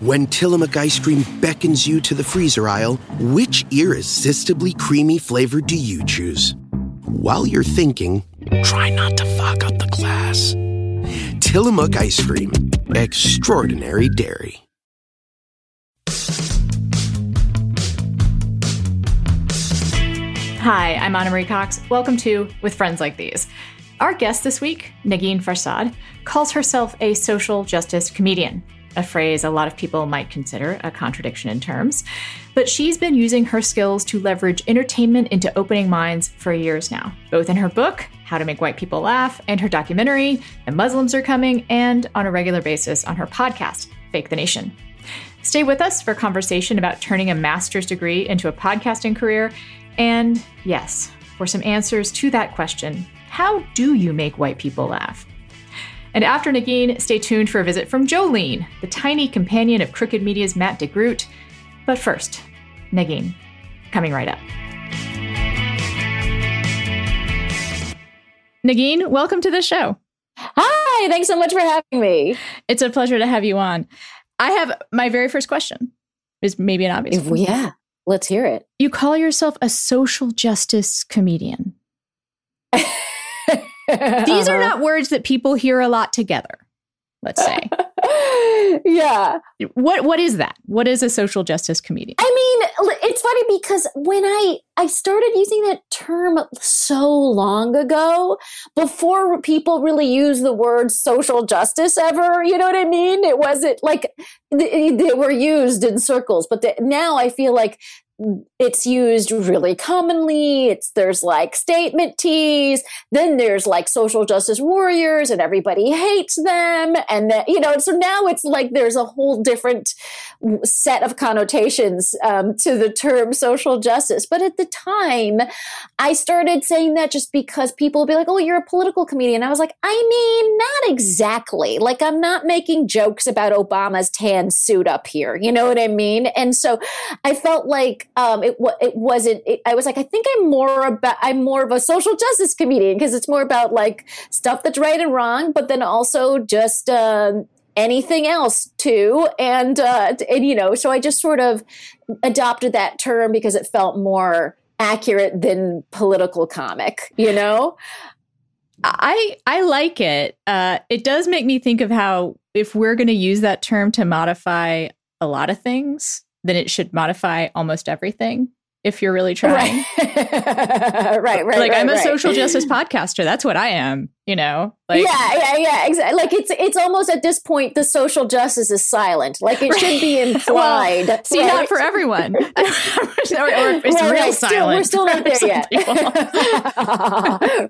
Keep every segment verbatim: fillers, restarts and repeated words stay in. When Tillamook ice cream beckons you to the freezer aisle, which irresistibly creamy flavor do you choose? While you're thinking, try not to fog up the glass. Tillamook ice cream, extraordinary dairy. Hi, I'm Anna Marie Cox. Welcome to With Friends Like These. Our guest this week, Nagin Farsad, calls herself a social justice comedian, a phrase a lot of people might consider a contradiction in terms. But she's been using her skills to leverage entertainment into opening minds for years now, both in her book, How to Make White People Laugh, and her documentary, The Muslims Are Coming, and on a regular basis on her podcast, Fake the Nation. Stay with us for a conversation about turning a master's degree into a podcasting career, and yes, for some answers to that question, how do you make white people laugh? And after Nagin, stay tuned for a visit from Jolene, the tiny companion of Crooked Media's Matt DeGroot. But first, Nagin, coming right up. Nagin, welcome to the show. Hi, thanks so much for having me. It's a pleasure to have you on. I have my very first question. It's maybe an obvious one. Yeah, let's hear it. You call yourself a social justice comedian. These are not words that people hear a lot together, let's say. Yeah. What What is that? What is a social justice comedian? I mean, it's funny because when I, I started using that term so long ago, before people really used the word social justice ever, you know what I mean? It wasn't like they, they were used in circles, but the, now I feel like it's used really commonly. It's there's like statement tees. Then there's like social justice warriors and everybody hates them. And then, you know, so now it's like there's a whole different set of connotations um, to the term social justice. But at the time, I started saying that just because people would be like, oh, you're a political comedian. I was like, I mean, not exactly. Like, I'm not making jokes about Obama's tan suit up here. You know what I mean? And so I felt like, Um, it it wasn't. It, I was like, I think I'm more about. I'm more of a social justice comedian because it's more about like stuff that's right and wrong, but then also just um, anything else too. And uh, and you know, so I just sort of adopted that term because it felt more accurate than political comic. You know, I I like it. Uh, it does make me think of how if we're going to use that term to modify a lot of things, then it should modify almost everything if you're really trying. Right, right, right. Like, right, I'm a right. social justice podcaster. That's what I am, you know? Like, yeah, yeah, yeah, exactly. Like, it's it's almost at this point, the social justice is silent. Like, it right. should be implied. Well, see, right? Not for everyone. Or, or it's right, real right, silent. Still, we're still not there yet.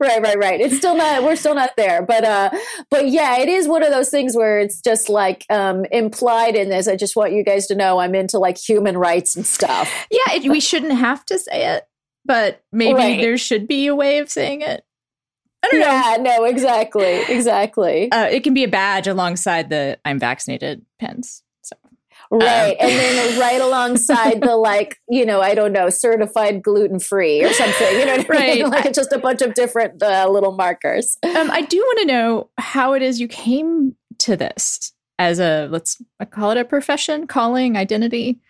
right, right, right. It's still not, we're still not there. But, uh, but yeah, it is one of those things where it's just, like, um, implied in this. I just want you guys to know I'm into, like, human rights and stuff. Yeah, it, we shouldn't have to say it, but maybe right. there should be a way of saying it. I don't yeah, know. Yeah, no, exactly. Exactly. Uh, it can be a badge alongside the I'm vaccinated pens. So. Right. Um. And then right alongside the like, you know, I don't know, certified gluten free or something. You know what I right. mean? Like it's just a bunch of different uh, little markers. Um, I do want to know how it is you came to this as a, let's I call it a profession, calling, identity.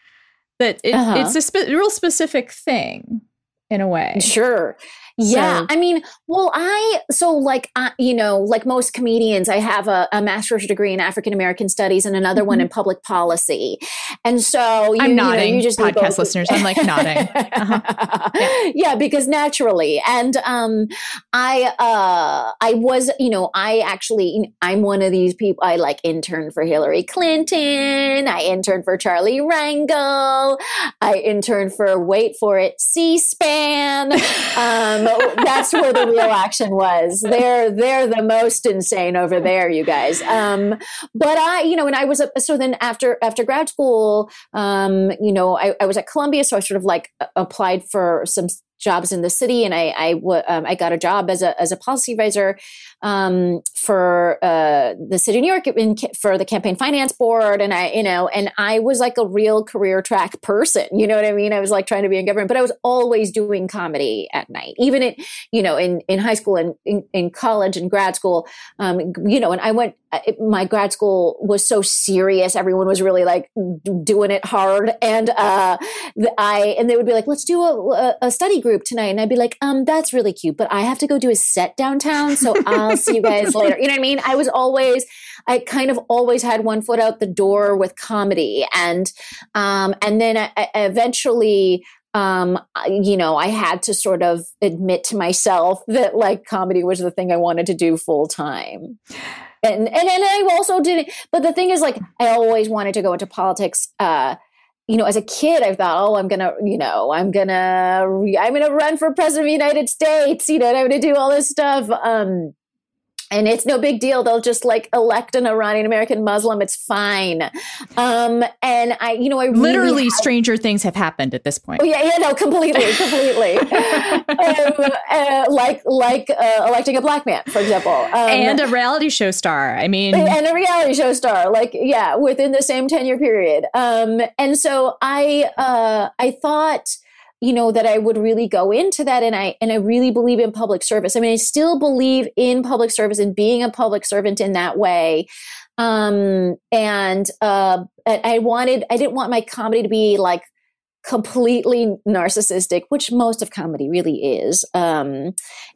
That it, uh-huh. it's a spe- real specific thing in a way. Sure. Yeah. So. I mean, well, I, so like, uh, you know, like most comedians, I have a, a master's degree in African American studies and another mm-hmm. one in public policy. And so you, I'm nodding, you know, you just podcast listeners. I'm like nodding. Uh-huh. Yeah. Yeah, because naturally. And, um, I, uh, I was, you know, I actually, I'm one of these people, I like interned for Hillary Clinton. I interned for Charlie Rangel. I interned for, wait for it, C-SPAN. Um, but that's where the real action was. They're they're the most insane over there, you guys. Um, but I, you know, and I was a, so then after after grad school, um, you know, I, I was at Columbia, so I sort of like applied for some jobs in the city, and I I, um, I got a job as a as a policy advisor um, for uh, the city of New York in, for the campaign finance board, and I you know and I was like a real career track person, you know what I mean? I was like trying to be in government, but I was always doing comedy at night, even in you know in in high school and in, in college and grad school, um, you know, and I went. It, my grad school was so serious. Everyone was really like doing it hard. And, uh, I, and they would be like, let's do a, a study group tonight. And I'd be like, um, that's really cute, but I have to go do a set downtown. So I'll see you guys later. You know what I mean? I was always, I kind of always had one foot out the door with comedy. And, um, and then I, I eventually, Um, you know, I had to sort of admit to myself that like comedy was the thing I wanted to do full time. And, and, and I also didn't, but the thing is like, I always wanted to go into politics, uh, you know, as a kid, I thought, oh, I'm going to, you know, I'm going to, re- I'm going to run for president of the United States, you know, and I'm going to do all this stuff. Um, And it's no big deal. They'll just like elect an Iranian American Muslim. It's fine. Um, and I, you know, I really literally had... stranger things have happened at this point. Oh, yeah, yeah, no, completely, completely. um, uh, like, like uh, electing a black man, for example, um, and a reality show star. I mean, and a reality show star. Like, yeah, within the same ten year period. Um, and so I, uh, I thought. you know, that I would really go into that. And I, and I really believe in public service. I mean, I still believe in public service and being a public servant in that way. Um, and, uh, I wanted, I didn't want my comedy to be like completely narcissistic, which most of comedy really is, um,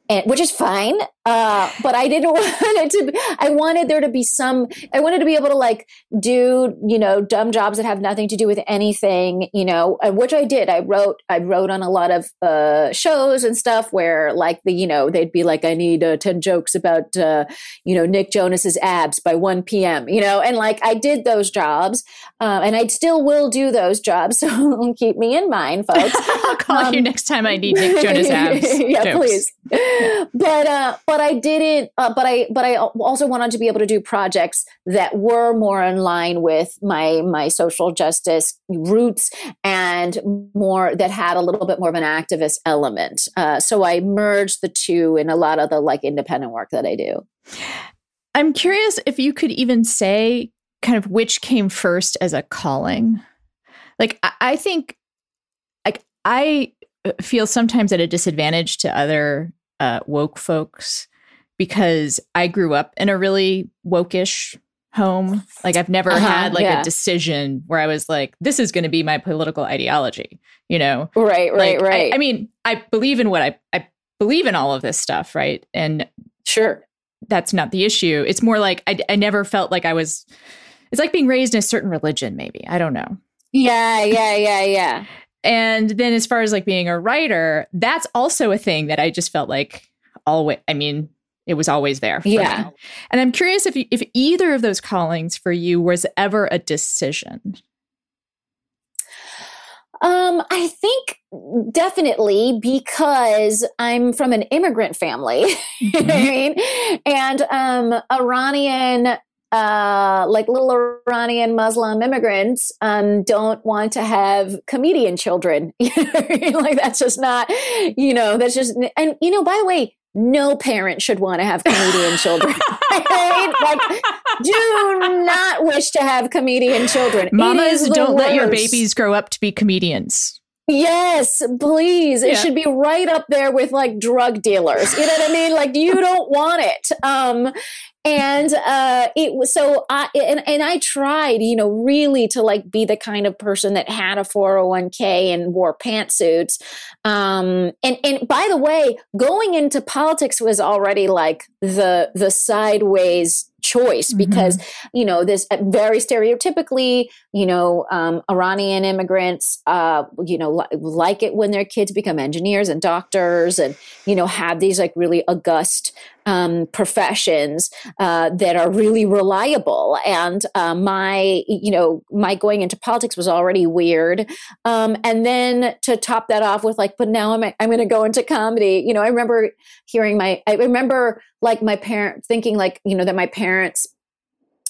and which is fine. Uh, but I didn't want it to be, I wanted there to be some, I wanted to be able to like do, you know, dumb jobs that have nothing to do with anything, you know, which I did. I wrote, I wrote on a lot of, uh, shows and stuff where like the, you know, they'd be like, I need uh, ten jokes about, uh, you know, Nick Jonas's abs by one p.m., you know, and like I did those jobs, um, and I still will do those jobs. So keep me in mind, folks. I'll call um, you next time I need Nick Jonas abs. Yeah, jokes. Please. But, uh, but, But I didn't. Uh, but I. But I also wanted to be able to do projects that were more in line with my my social justice roots and more that had a little bit more of an activist element. Uh, so I merged the two in a lot of the like independent work that I do. I'm curious if you could even say kind of which came first as a calling. Like I, I think, like I feel sometimes at a disadvantage to other. Uh, woke folks, because I grew up in a really woke-ish home. Like I've never uh-huh, had like yeah. a decision where I was like, this is going to be my political ideology, you know? Right, right, like, right. I, I mean, I believe in what I, I believe in all of this stuff. Right. And sure, that's not the issue. It's more like, I, I never felt like I was, it's like being raised in a certain religion, maybe. I don't know. Yeah, yeah, yeah, yeah. And then as far as like being a writer, that's also a thing that I just felt like always, I mean, it was always there. For yeah. Me. And I'm curious if you, if either of those callings for you was ever a decision. Um, I think definitely because I'm from an immigrant family, you know what I mean? And um, Iranian Uh, like little Iranian Muslim immigrants um, don't want to have comedian children. Like that's just not, you know, that's just, and you know, by the way, no parent should want to have comedian children. Right? Like, do not wish to have comedian children. Mamas, don't worst. Let your babies grow up to be comedians. Yes, please. It yeah. should be right up there with like drug dealers. You know what I mean? Like you don't want it. Um, and uh, it was so I and, and I tried, you know, really to like be the kind of person that had a four oh one k and wore pantsuits. Um, and and by the way, going into politics was already like the the sideways choice because, mm-hmm. you know, this very stereotypically, you know, um, Iranian immigrants, uh, you know, li- like it when their kids become engineers and doctors and, you know, have these like really august um, professions uh, that are really reliable. And uh, my, you know, my going into politics was already weird. Um, and then to top that off with like, but now I'm I'm going to go into comedy. You know, I remember hearing my, I remember like my parent thinking like, you know, that my parents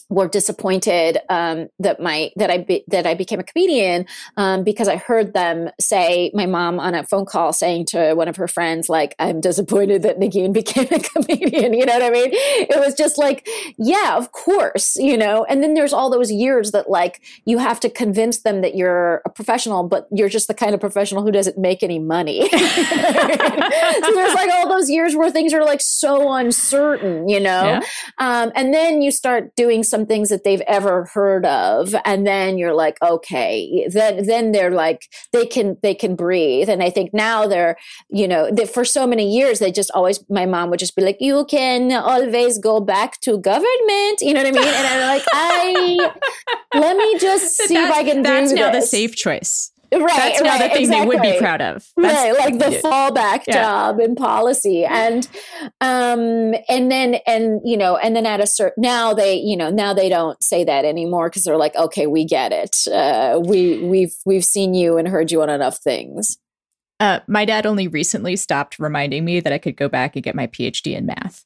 were disappointed um, that my that I be, that I became a comedian um, because I heard them say, my mom on a phone call saying to one of her friends, like, I'm disappointed that Nagin became a comedian. You know what I mean? It was just like, yeah, of course, you know. And then there's all those years that like you have to convince them that you're a professional, but you're just the kind of professional who doesn't make any money. So there's like all those years where things are like so uncertain, you know. Yeah. Um, and then you start doing some some things that they've ever heard of. And then you're like, okay, then, then they're like, they can, they can breathe. And I think now they're, you know, they, for so many years, they just always, my mom would just be like, you can always go back to government. You know what I mean? And I'm like, I, let me just see if I can do this. That's now the safe choice. Right, that's another right, thing exactly. They would be proud of. That's, right, like the fallback yeah. job in policy, and um, and then and you know, and then at a certain now they you know now they don't say that anymore because they're like, okay, we get it. Uh, we we've we've seen you and heard you on enough things. Uh, my dad only recently stopped reminding me that I could go back and get my P H D in math.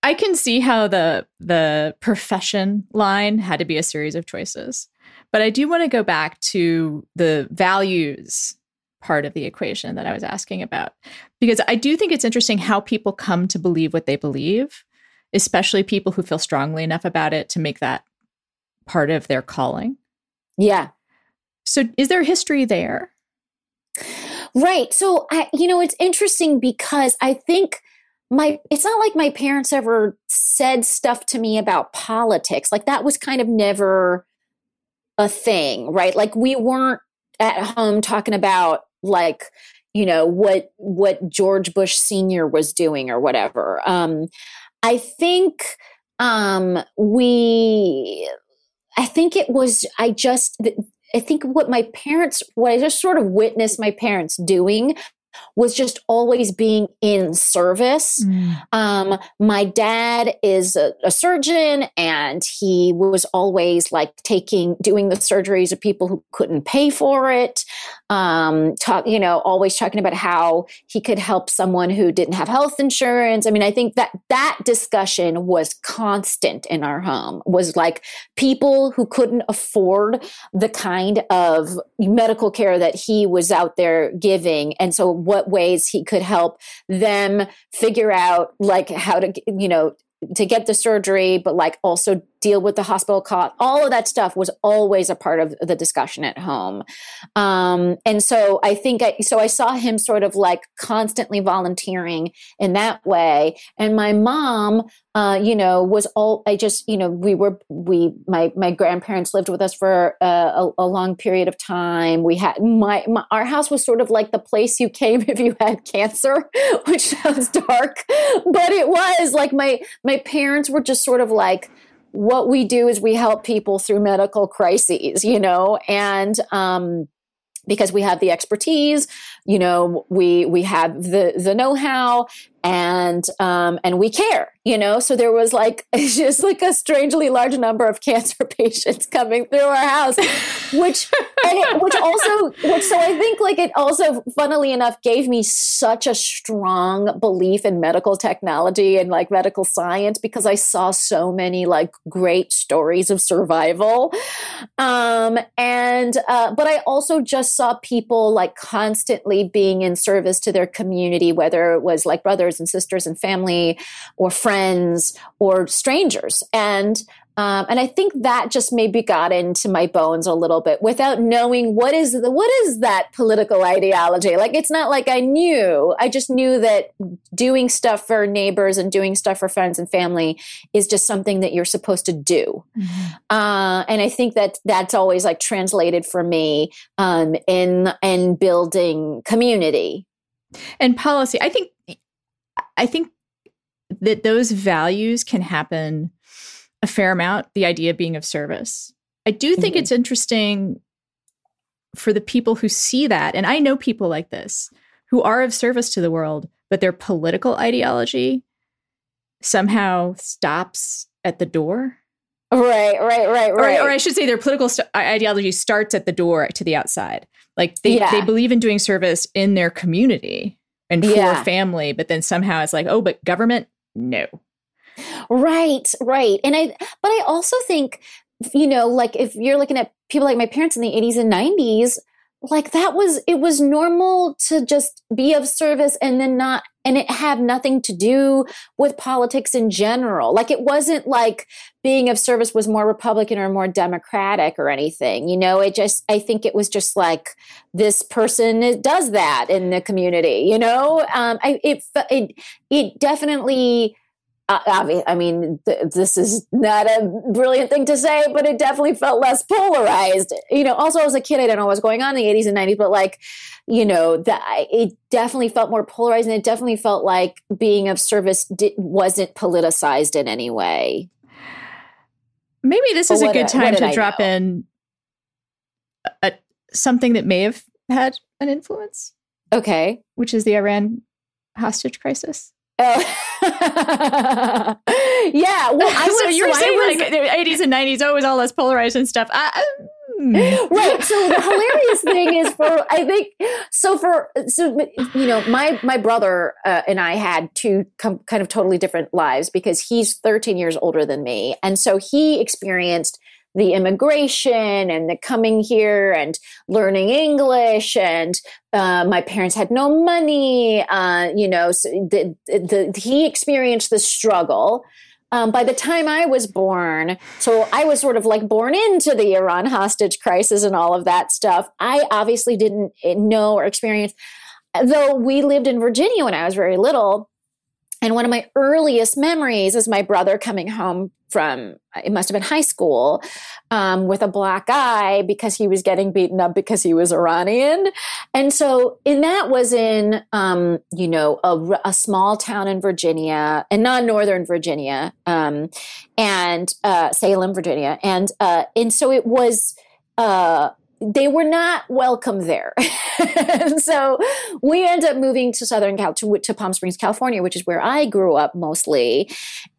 I can see how the the profession line had to be a series of choices. But I do want to go back to the values part of the equation that I was asking about, because I do think it's interesting how people come to believe what they believe, especially people who feel strongly enough about it to make that part of their calling. Yeah. So is there history there? Right. So, I, you know, it's interesting because I think my, it's not like my parents ever said stuff to me about politics. Like that was kind of never a thing, right? Like we weren't at home talking about like, you know, what, what George Bush Senior was doing or whatever. Um, I think, um, we, I think it was, I just, I think what my parents, what I just sort of witnessed my parents doing was just always being in service. Mm. Um, my dad is a, a surgeon, and he was always like taking, doing the surgeries of people who couldn't pay for it. Um, talk, you know, always talking about how he could help someone who didn't have health insurance. I mean, I think that that discussion was constant in our home, was like people who couldn't afford the kind of medical care that he was out there giving. And so what ways he could help them figure out like how to, you know, to get the surgery, but like also deal with the hospital cost. All of that stuff was always a part of the discussion at home. Um, and so I think, I, so I saw him sort of like constantly volunteering in that way. And my mom, uh, you know, was all, I just, you know, we were, we, my, my grandparents lived with us for uh, a, a long period of time. We had my, my, our house was sort of like the place you came if you had cancer, which sounds dark, but it was like my, my, my parents were just sort of like, what we do is we help people through medical crises, you know, and um, because we have the expertise, you know, we we have the the know-how, and um, and we care, you know. So there was like just like a strangely large number of cancer patients coming through our house, which and it, which also which so I think like it also, funnily enough, gave me such a strong belief in medical technology and like medical science because I saw so many like great stories of survival, um, and uh, but I also just saw people like constantly being in service to their community, whether it was like brothers and sisters and family, or friends, or strangers, and. Um, and I think that just maybe got into my bones a little bit without knowing what is the, what is that political ideology? Like, it's not like I knew, I just knew that doing stuff for neighbors and doing stuff for friends and family is just something that you're supposed to do. Mm-hmm. Uh, and I think that that's always like translated for me, um, in, in building community and policy. I think, I think that those values can happen a fair amount, the idea being of service. I do think mm-hmm. it's interesting for the people who see that, and I know people like this, who are of service to the world, but their political ideology somehow stops at the door. Right, right, right, right. Or, or I should say their political st- ideology starts at the door to the outside. Like they, yeah. they believe in doing service in their community and for yeah. family, but then somehow it's like, oh, but government, no. Right, right. And I, but I also think, you know, like if you're looking at people like my parents in the eighties and nineties, like that was, it was normal to just be of service and then not, and it had nothing to do with politics in general. Like it wasn't like being of service was more Republican or more Democratic or anything, you know, it just, I think it was just like this person does that in the community, you know, um, I, it, it, it definitely Uh, I mean, th- this is not a brilliant thing to say, but it definitely felt less polarized. You know, also as a kid, I don't know what was going on in the eighties and nineties, but like, you know, that it definitely felt more polarized and it definitely felt like being of service di- wasn't politicized in any way. Maybe this is a good time to drop in a, something that may have had an influence. Okay. Which is the Iran hostage crisis. Oh. Yeah, well, I was, so you're so saying was, like the eighties and nineties, oh, it was all less polarized and stuff. I, mm. Right. So the hilarious thing is, for I think so for so you know, my my brother uh, and I had two com- kind of totally different lives because he's thirteen years older than me, and so he experienced the immigration and the coming here and learning English. And uh, my parents had no money. Uh, you know, so the, the, the, he experienced the struggle. Um, by the time I was born, so I was sort of like born into the Iran hostage crisis and all of that stuff. I obviously didn't know or experience, though we lived in Virginia when I was very little. And one of my earliest memories is my brother coming home from, it must have been high school, um, with a black eye because he was getting beaten up because he was Iranian. And so and that was in, um, you know, a, a small town in Virginia, and not northern Virginia, um, and uh, Salem, Virginia. And, uh, and so it was... Uh, they were not welcome there. And so we ended up moving to Southern Cal to, to Palm Springs, California, which is where I grew up mostly.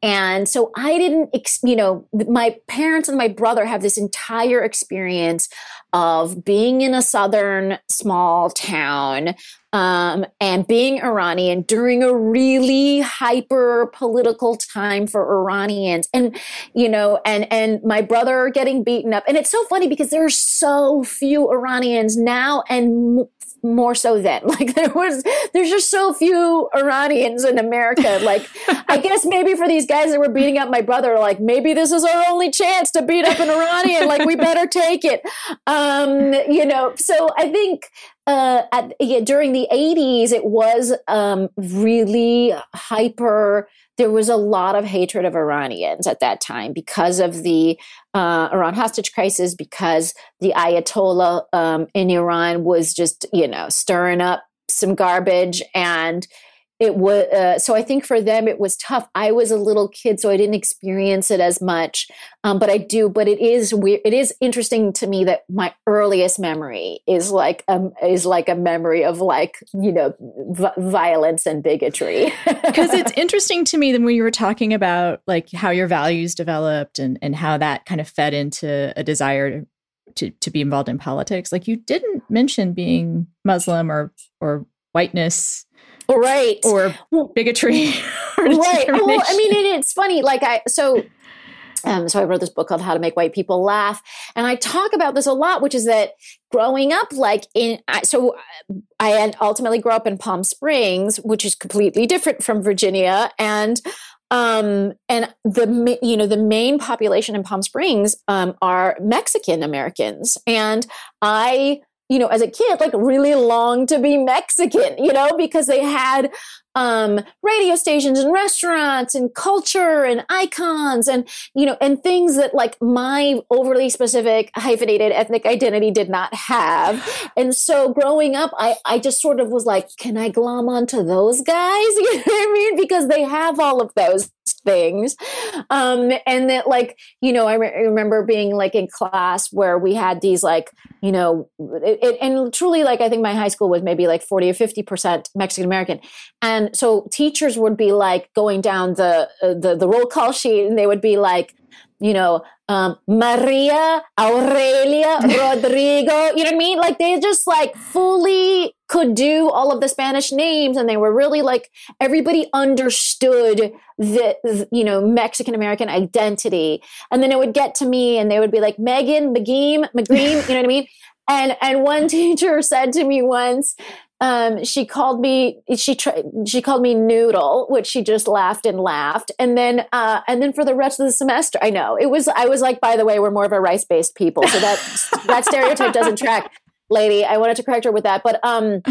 And so I didn't, ex- you know, my parents and my brother have this entire experience of being in a Southern small town um, and being Iranian during a really hyper political time for Iranians. And, you know, and, and my brother getting beaten up. And it's so funny because there are so few Iranians now and m- more so then. Like there was, there's just so few Iranians in America. Like, I guess maybe for these guys that were beating up my brother, like maybe this is our only chance to beat up an Iranian. Like we better take it. Um, you know, so I think, uh, at, yeah, during the eighties, it was, um, really hyper. There was a lot of hatred of Iranians at that time because of the, uh, Iran hostage crisis, because the Ayatollah, um, in Iran was just, you know, stirring up some garbage. And it was, uh, so I think for them, it was tough. I was a little kid, so I didn't experience it as much. Um, but I do, but it is weird. It is interesting to me that my earliest memory is like, um, is like a memory of like, you know, v- violence and bigotry. Because it's interesting to me that when you were talking about like how your values developed and, and how that kind of fed into a desire to, to be involved in politics, like you didn't mention being Muslim or, or whiteness. Right. Or bigotry. Or right. Well, I mean, it, it's funny. Like I, so, um, so I wrote this book called How to Make White People Laugh. And I talk about this a lot, which is that growing up, like in, I, so I ultimately grew up in Palm Springs, which is completely different from Virginia. And, um, and the, you know, the main population in Palm Springs, um, are Mexican Americans. And I, you know, as a kid, like really longed to be Mexican, you know, because they had um, radio stations and restaurants and culture and icons and, you know, and things that like my overly specific hyphenated ethnic identity did not have. And so growing up, I, I just sort of was like, can I glom onto those guys? You know what I mean? Because they have all of those things. Um, and that like, you know, I, re- I remember being like in class where we had these like, you know, it, it, and truly like, I think my high school was maybe like forty or fifty percent Mexican American. And And so teachers would be like going down the, uh, the, the roll call sheet, and they would be like, you know, um, Maria, Aurelia, Rodrigo, you know what I mean? Like they just like fully could do all of the Spanish names. And they were really like, everybody understood the, you know, Mexican-American identity. And then it would get to me and they would be like, Megan, Magim, Magreem, you know what I mean? And, and one teacher said to me once, um, she called me, she, tra- she called me noodle, which she just laughed and laughed. And then, uh, and then for the rest of the semester, I know it was, I was like, by the way, we're more of a rice-based people. So that, that stereotype doesn't track, lady. I wanted to correct her with that. But, um,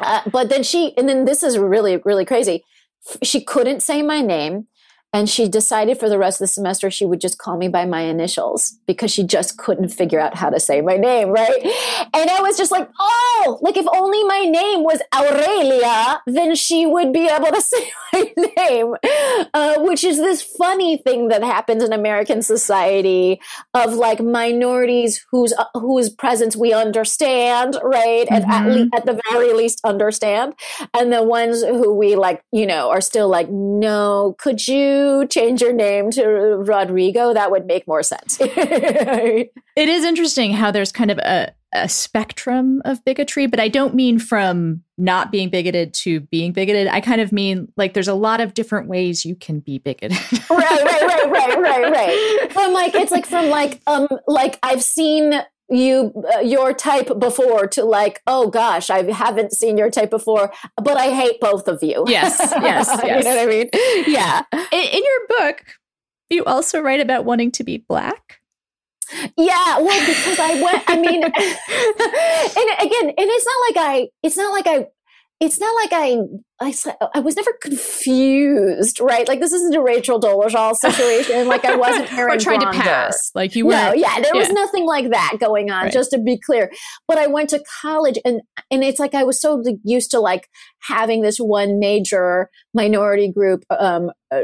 uh, but then she, and then this is really, really crazy. She couldn't say my name. And she decided for the rest of the semester, she would just call me by my initials because she just couldn't figure out how to say my name, right? And I was just like, oh, like if only my name was Aurelia, then she would be able to say my name, uh, which is this funny thing that happens in American society of like minorities whose uh, whose presence we understand, right? Mm-hmm. At, at, le- at the very least understand. And the ones who we like, you know, are still like, no, could you change your name to Rodrigo? That would make more sense. It is interesting how there's kind of a, a spectrum of bigotry, but I don't mean from not being bigoted to being bigoted. I kind of mean like there's a lot of different ways you can be bigoted. right, right, right, right, right, right. From like it's like from like um like I've seen you uh, your type before to like, oh gosh, I haven't seen your type before, but I hate both of you. Yes, yes, yes. You know what I mean? Yeah. In, in your book, you also write about wanting to be Black. Yeah, well, because I went. I mean, and again, and it's not like I. It's not like I. It's not like I, I, I was never confused, right? Like this isn't a Rachel Dolezal situation. Like I wasn't Aaron or trying Bronger. To pass. Like you were. No, yeah, there yeah. was nothing like that going on. Right. Just to be clear, but I went to college, and and it's like I was so used to like having this one major minority group um, uh,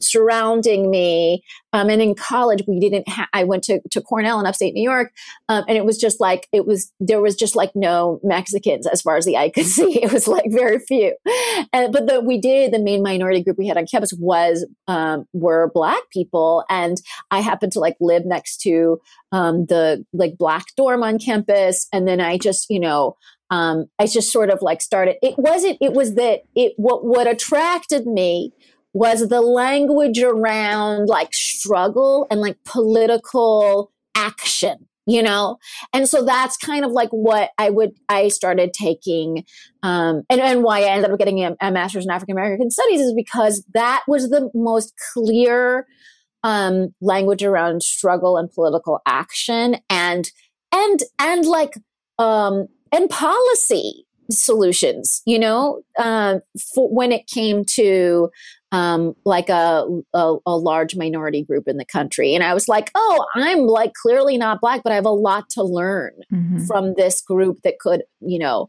surrounding me. Um, and in college, we didn't. Ha- I went to, to Cornell in upstate New York, um, and it was just like it was. There was just like no Mexicans as far as the eye could see. It was like very few. And, but the, we did the main minority group we had on campus was um, were Black people, and I happened to like live next to um, the like Black dorm on campus, and then I just you know. Um, I just sort of like started, it wasn't, it was that it, what, what attracted me was the language around like struggle and like political action, you know? And so that's kind of like what I would, I started taking, um, and, and why I ended up getting a, a master's in African American studies is because that was the most clear, um, language around struggle and political action and, and, and like, um, and policy solutions, you know, uh, for when it came to um, like a, a, a large minority group in the country. And I was like, oh, I'm like clearly not Black, but I have a lot to learn mm-hmm. from this group that could, you know,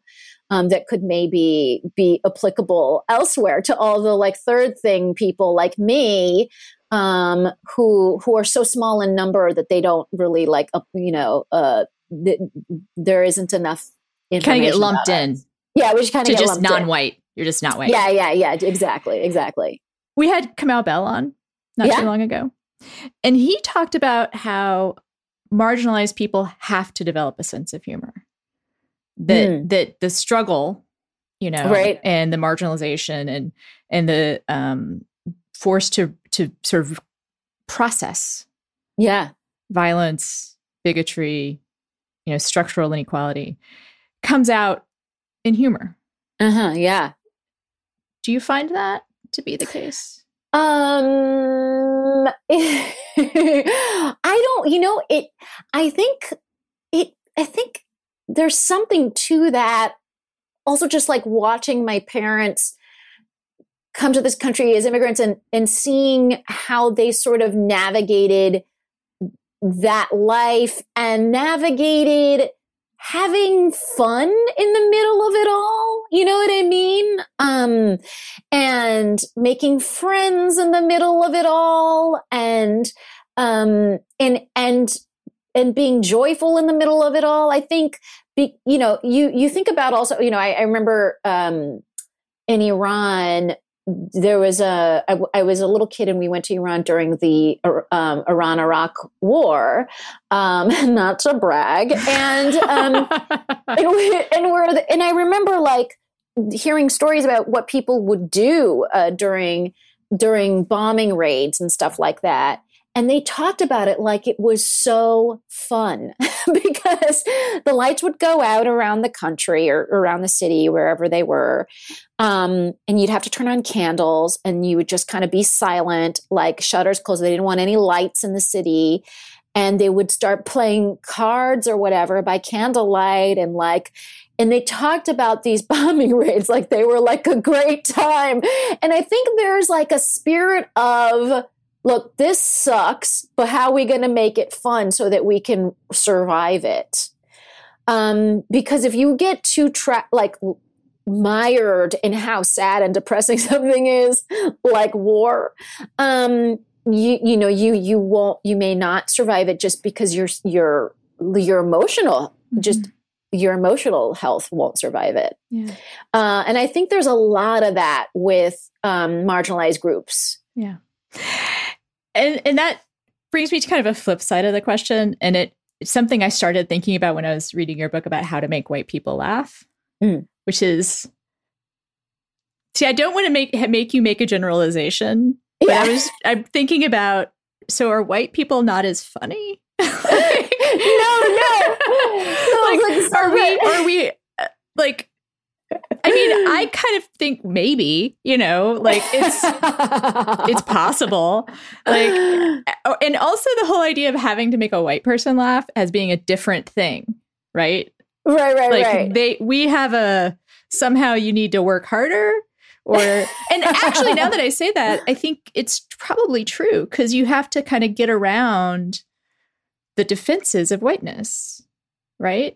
um, that could maybe be applicable elsewhere to all the like third thing people like me um, who who are so small in number that they don't really like, uh, you know, uh, th- there isn't enough. Kind of get lumped in. Yeah, we just kind of get lumped in. To just non-white. You're just not white. Yeah, yeah, yeah. Exactly, exactly. We had Kamau Bell on not yeah. too long ago. And he talked about how marginalized people have to develop a sense of humor. That mm. that the struggle, you know, right. and the marginalization and and the um, force to to sort of process yeah. violence, bigotry, you know, structural inequality. Comes out in humor. Uh-huh, yeah. Do you find that to be the case? Um, I don't, you know, it, I think, it, I think there's something to that. Also just like watching my parents come to this country as immigrants and, and seeing how they sort of navigated that life and navigated having fun in the middle of it all, you know what I mean? Um, and making friends in the middle of it all and, um, and, and, and being joyful in the middle of it all. I think, be, you know, you, you think about also, you know, I, I remember, um, in Iran, there was a, I, I was a little kid and we went to Iran during the um, Iran-Iraq war, um, not to brag. And, um, and, we, and, we're the, and I remember like hearing stories about what people would do uh, during, during bombing raids and stuff like that. And they talked about it like it was so fun because the lights would go out around the country or around the city, wherever they were. Um, and you'd have to turn on candles and you would just kind of be silent, like shutters closed. They didn't want any lights in the city. And they would start playing cards or whatever by candlelight and like, and they talked about these bombing raids like they were like a great time. And I think there's like a spirit of, look, this sucks, but how are we going to make it fun so that we can survive it? Um, because if you get too tra- like mired in how sad and depressing something is, like war, um, you you know you you won't you may not survive it just because your your your emotional just mm-hmm. your emotional health won't survive it. Yeah. Uh, and I think there's a lot of that with um, marginalized groups. Yeah. And and that brings me to kind of a flip side of the question. And it, it's something I started thinking about when I was reading your book about how to make white people laugh, mm. which is, see, I don't want to make make you make a generalization, but yeah. I was, I'm thinking about, so are white people not as funny? like, no, no. no like, like, are we, are we, uh, like, I mean, I kind of think maybe, you know, like it's it's possible. Like, and also the whole idea of having to make a white person laugh as being a different thing, right? Right, right, like, right. They, we have a somehow you need to work harder, or and actually now that I say that, I think it's probably true because you have to kind of get around the defenses of whiteness, right?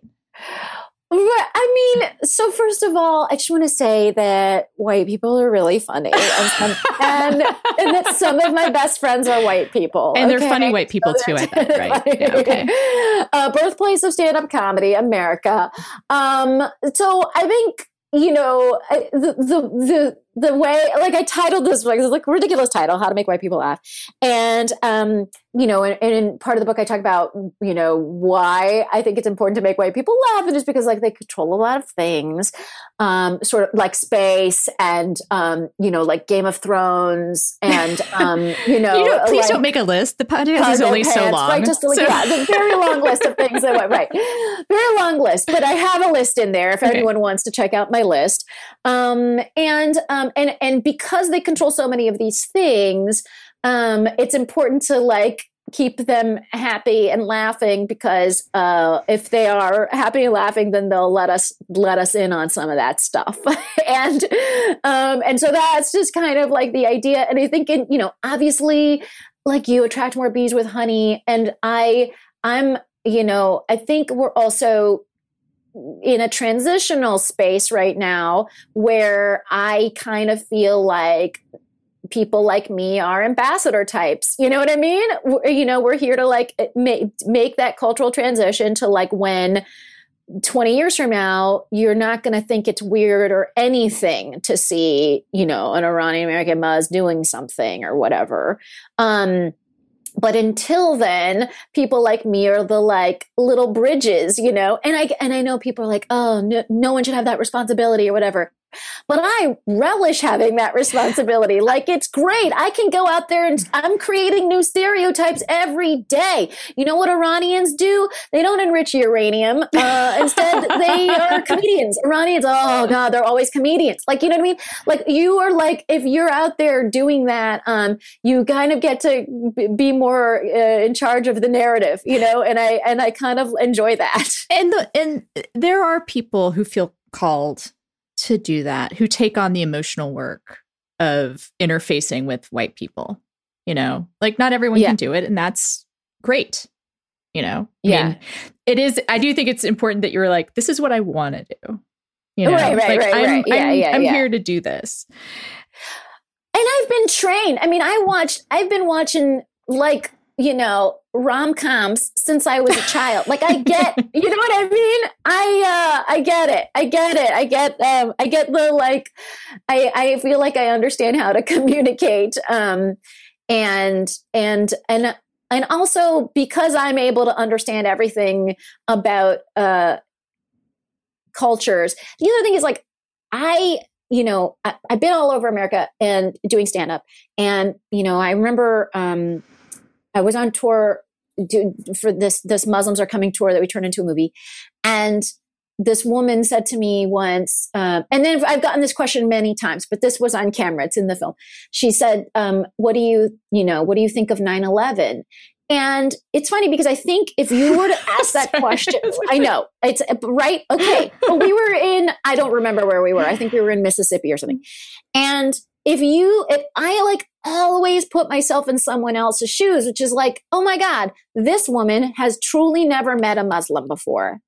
I mean, so first of all, I just want to say that white people are really funny, and some, and, and that some of my best friends are white people, and okay? They're funny white people so too. I bet, right? Yeah, okay. Uh, birthplace of stand-up comedy, America. Um, so I think you know I, the the the the way like I titled this book, it's like a ridiculous title, How to Make White People Laugh, and um. You know, and, and in part of the book, I talk about, you know, why I think it's important to make white people laugh. And it's because, like, they control a lot of things, um, sort of like space and, um, you know, like Game of Thrones and, um, you know. you don't, please like, don't make a list. The podcast is only pants, so long. Right, just like, so. Yeah, it's a very long list of things. That went, right. Very long list. But I have a list in there if okay. anyone wants to check out my list. Um, and, um, and, and because they control so many of these things, Um, it's important to like keep them happy and laughing because uh, if they are happy and laughing, then they'll let us let us in on some of that stuff. and um, and so that's just kind of like the idea. And I think, in, you know, obviously, like you attract more bees with honey. And I I'm you know I think we're also in a transitional space right now where I kind of feel like people like me are ambassador types. You know what I mean? We're, you know, we're here to like make, make that cultural transition to like when twenty years from now, you're not going to think it's weird or anything to see, you know, an Iranian American muzz doing something or whatever. Um, but until then, people like me are the like little bridges, you know, and I, and I know people are like, oh, no, no one should have that responsibility or whatever. But I relish having that responsibility. Like, it's great. I can go out there and I'm creating new stereotypes every day. You know what Iranians do? They don't enrich uranium. Uh, instead, they are comedians. Iranians, oh, God, they're always comedians. Like, you know what I mean? Like, you are like, if you're out there doing that, um, you kind of get to be more uh, in charge of the narrative, you know? And I and I kind of enjoy that. And the, and there are people who feel called to do that, who take on the emotional work of interfacing with white people, you know, like not everyone yeah. can do it. And that's great. You know, yeah, I mean, it is. I do think it's important that you're like, this is what I want to do. You know, right, right, like, right, I'm, right. Yeah, I'm, yeah, I'm yeah. here to do this. And I've been trained. I mean, I watched, I've been watching like you know, rom-coms since I was a child. Like I get, you know what I mean? I, uh, I get it. I get it. I get, um, I get the, like, I, I feel like I understand how to communicate. Um, and, and, and, and also because I'm able to understand everything about, uh, cultures. The other thing is like, I, you know, I, I've been all over America and doing stand-up, and, you know, I remember, um, I was on tour to, for this, this Muslims Are Coming tour that we turned into a movie. And this woman said to me once, uh, and then I've gotten this question many times, but this was on camera, it's in the film. She said, um, what do you, you know, what do you think of nine eleven? And it's funny because I think if you were to ask that question, I know it's right. Okay. But we were in, I don't remember where we were. I think we were in Mississippi or something. And if you, if I like always put myself in someone else's shoes, which is like, oh my God, this woman has truly never met a Muslim before.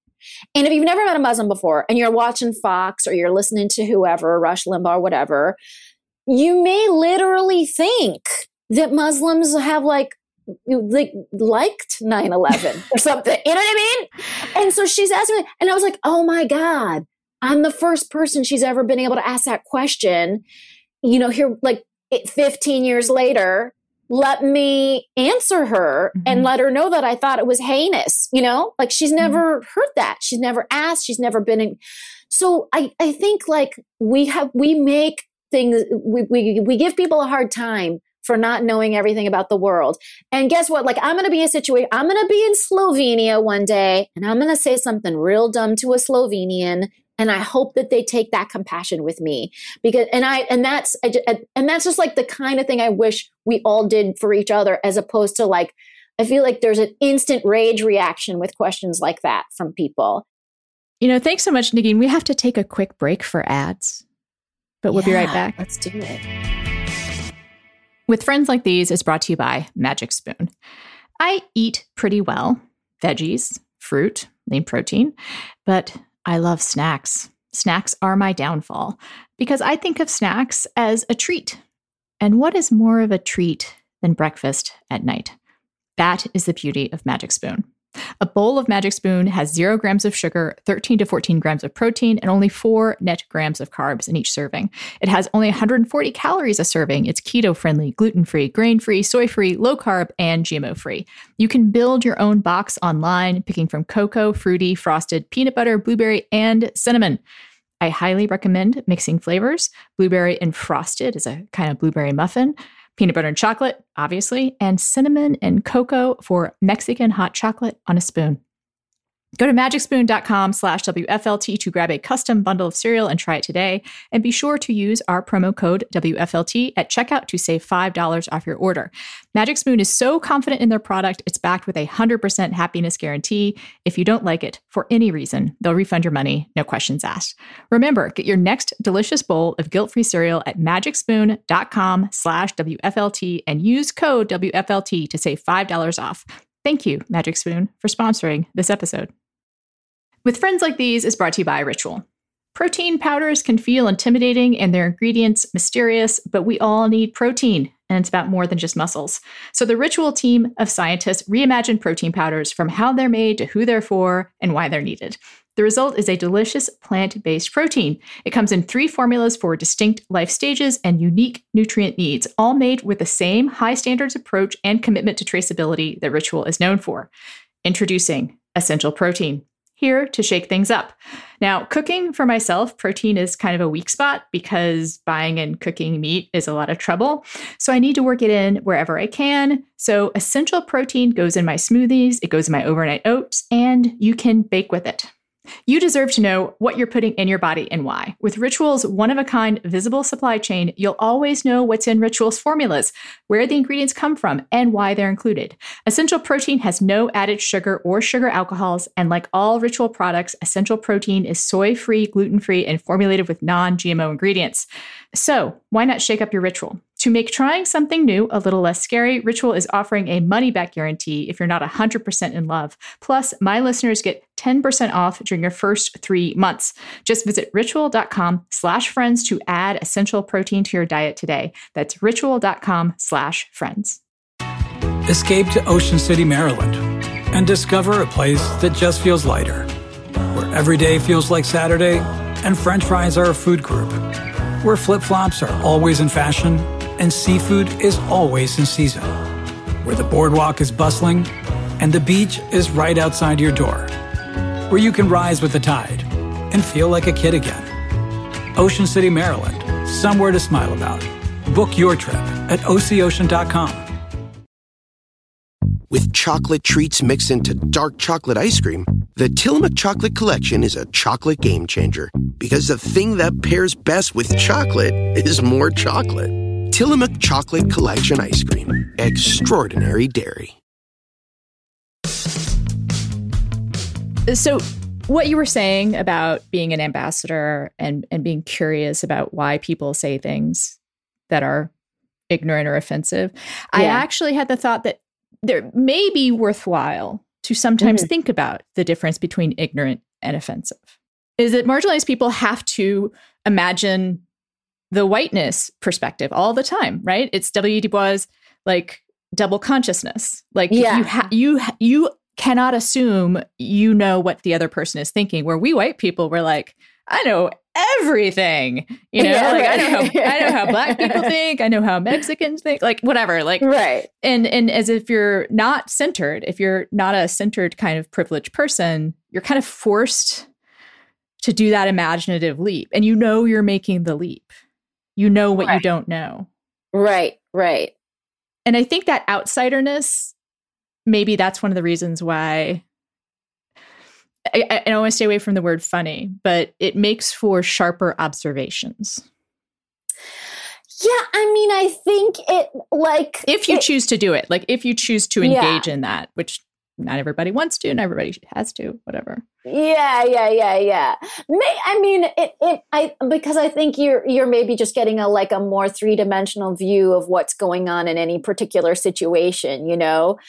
And if you've never met a Muslim before and you're watching Fox or you're listening to whoever, Rush Limbaugh or whatever, you may literally think that Muslims have like, like liked nine eleven or something. You know what I mean? And so she's asking me, and I was like, oh my God, I'm the first person she's ever been able to ask that question. You know, here, like it, fifteen years later, let me answer her mm-hmm. and let her know that I thought it was heinous, you know, like she's never mm-hmm. heard that. She's never asked, she's never been in. So I, I think like we have, we make things, we, we, we give people a hard time for not knowing everything about the world. And guess what? Like I'm going to be a situation, I'm going to be in Slovenia one day and I'm going to say something real dumb to a Slovenian. And I hope that they take that compassion with me because, and I, and that's, I just, and that's just like the kind of thing I wish we all did for each other, as opposed to like, I feel like there's an instant rage reaction with questions like that from people. You know, thanks so much, Nagin. We have to take a quick break for ads, but we'll yeah, be right back. Let's do it. With Friends Like These is brought to you by Magic Spoon. I eat pretty well, veggies, fruit, lean protein, but I love snacks. Snacks are my downfall because I think of snacks as a treat. And what is more of a treat than breakfast at night? That is the beauty of Magic Spoon. A bowl of Magic Spoon has zero grams of sugar, thirteen to fourteen grams of protein, and only four net grams of carbs in each serving. It has only one hundred forty calories a serving. It's keto-friendly, gluten-free, grain-free, soy-free, low-carb, and G M O-free. You can build your own box online, picking from cocoa, fruity, frosted, peanut butter, blueberry, and cinnamon. I highly recommend mixing flavors. Blueberry and frosted is a kind of blueberry muffin. Peanut butter and chocolate, obviously, and cinnamon and cocoa for Mexican hot chocolate on a spoon. Go to magic spoon dot com slash W F L T to grab a custom bundle of cereal and try it today. And be sure to use our promo code W F L T at checkout to save five dollars off your order. Magic Spoon is so confident in their product, it's backed with a one hundred percent happiness guarantee. If you don't like it for any reason, they'll refund your money, no questions asked. Remember, get your next delicious bowl of guilt-free cereal at magic spoon dot com slash W F L T and use code W F L T to save five dollars off. Thank you, Magic Spoon, for sponsoring this episode. With Friends Like These is brought to you by Ritual. Protein powders can feel intimidating and their ingredients mysterious, but we all need protein, and it's about more than just muscles. So the Ritual team of scientists reimagine protein powders from how they're made to who they're for and why they're needed. The result is a delicious plant-based protein. It comes in three formulas for distinct life stages and unique nutrient needs, all made with the same high standards approach and commitment to traceability that Ritual is known for. Introducing Essential Protein. Here to shake things up. Now, cooking for myself, protein is kind of a weak spot because buying and cooking meat is a lot of trouble. So I need to work it in wherever I can. So Essential Protein goes in my smoothies, it goes in my overnight oats, and you can bake with it. You deserve to know what you're putting in your body and why. With Ritual's one-of-a-kind visible supply chain, you'll always know what's in Ritual's formulas, where the ingredients come from, and why they're included. Essential Protein has no added sugar or sugar alcohols, and like all Ritual products, Essential Protein is soy-free, gluten-free, and formulated with non-G M O ingredients. So, why not shake up your Ritual? To make trying something new a little less scary, Ritual is offering a money-back guarantee if you're not one hundred percent in love. Plus, my listeners get ten percent off during your first three months. Just visit ritual.com slash friends to add Essential Protein to your diet today. That's ritual.com slash friends. Escape to Ocean City, Maryland, and discover a place that just feels lighter, where every day feels like Saturday and French fries are a food group, where flip-flops are always in fashion and seafood is always in season, where the boardwalk is bustling and the beach is right outside your door, where you can rise with the tide and feel like a kid again. Ocean City, Maryland, somewhere to smile about. Book your trip at O C Ocean dot com. With chocolate treats mixed into dark chocolate ice cream, the Tillamook Chocolate Collection is a chocolate game changer, because the thing that pairs best with chocolate is more chocolate. Tillamook Chocolate Collection Ice Cream. Extraordinary dairy. So what you were saying about being an ambassador and, and being curious about why people say things that are ignorant or offensive, yeah. I actually had the thought that there may be worthwhile to sometimes mm-hmm. think about the difference between ignorant and offensive. Is that marginalized people have to imagine the whiteness perspective all the time, right? It's W. Du Bois, like, double consciousness. Like, yeah. you, ha- you, you cannot assume you know what the other person is thinking, where we white people were like, I know everything, you know, yeah, like right. I know how I know how Black people think, I know how Mexicans think, like whatever, like right. And and as if you're not centered, if you're not a centered kind of privileged person, you're kind of forced to do that imaginative leap, and you know you're making the leap. You know what right. you don't know. Right, right. And I think that outsiderness, maybe that's one of the reasons why. I, I, I don't want to stay away from the word funny, but it makes for sharper observations. Yeah, I mean, I think it, like... If you it, choose to do it, like if you choose to engage yeah. in that, which not everybody wants to, not everybody has to, whatever. Yeah, yeah, yeah, yeah. May, I mean, it, it, I because I think you're you're maybe just getting a like a more three-dimensional view of what's going on in any particular situation. You know,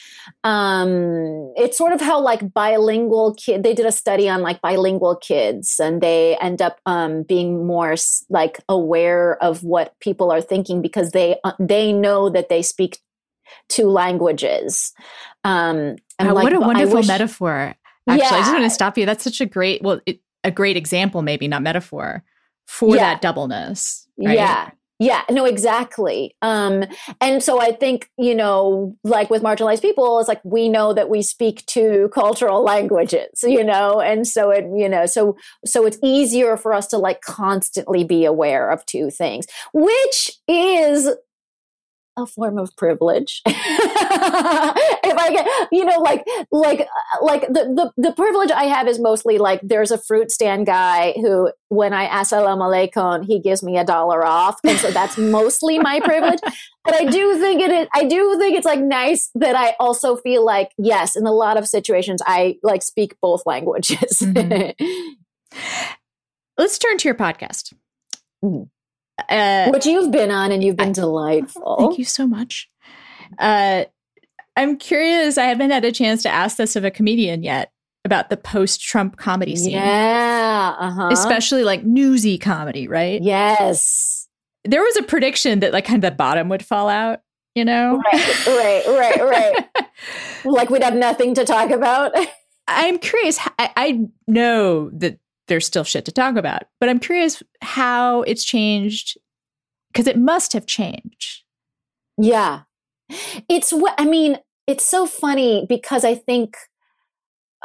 um, it's sort of how like bilingual kid. They did a study on like bilingual kids, and they end up um, being more like aware of what people are thinking because they uh, they know that they speak two languages. Um, and oh, like, what a wonderful wish- metaphor. Actually, yeah. I just want to stop you. That's such a great, well, it, a great example, maybe not metaphor, for yeah. that doubleness. Right? Yeah. Yeah. No, exactly. Um, and so I think, you know, like with marginalized people, it's like, we know that we speak two cultural languages, you know? And so it, you know, so, so it's easier for us to like constantly be aware of two things, which is a form of privilege. If I get, you know, like, like, like the, the, the privilege I have is mostly like, there's a fruit stand guy who, when I ask salam alaikum, he gives me a dollar off. And so that's mostly my privilege. But I do think it is, I do think it's like nice that I also feel like, yes, in a lot of situations, I like speak both languages. Mm-hmm. Let's turn to your podcast. Mm-hmm. Uh, Which you've been on, and you've been I, delightful. Thank you so much. Uh, I'm curious. I haven't had a chance to ask this of a comedian yet about the post-Trump comedy scene. Yeah, uh-huh. Especially like newsy comedy, right? Yes. There was a prediction that like kind of the bottom would fall out. You know, right, right, right, right. Like we'd have nothing to talk about. I'm curious. I, I know that. There's still shit to talk about, but I'm curious how it's changed, because it must have changed. Yeah. It's what, I mean, it's so funny because I think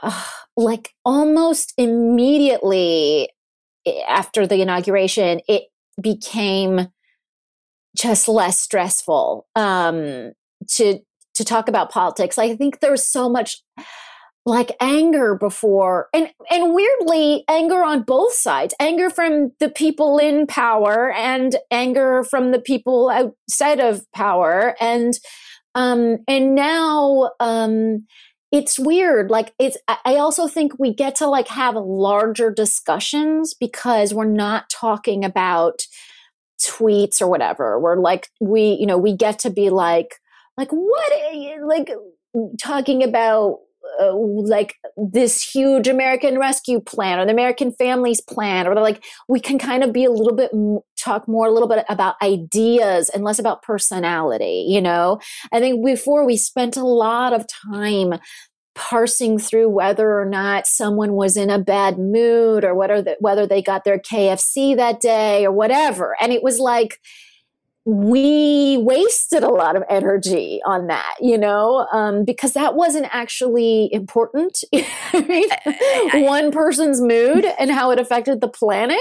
uh, like almost immediately after the inauguration, it became just less stressful um, to, to talk about politics. I think there was so much like anger before, and and weirdly anger on both sides, anger from the people in power and anger from the people outside of power. And, um, and now, um, it's weird. Like it's, I also think we get to like have larger discussions because we're not talking about tweets or whatever. We're like, we, you know, we get to be like, like what, like talking about, uh, like this huge American Rescue Plan or the American Families Plan, or like we can kind of be a little bit m- talk more a little bit about ideas and less about personality. You know, I think before we spent a lot of time parsing through whether or not someone was in a bad mood or whether the, whether they got their K F C that day or whatever, and it was like, we wasted a lot of energy on that, you know, um, because that wasn't actually important. Right? I, I, One person's mood and how it affected the planet.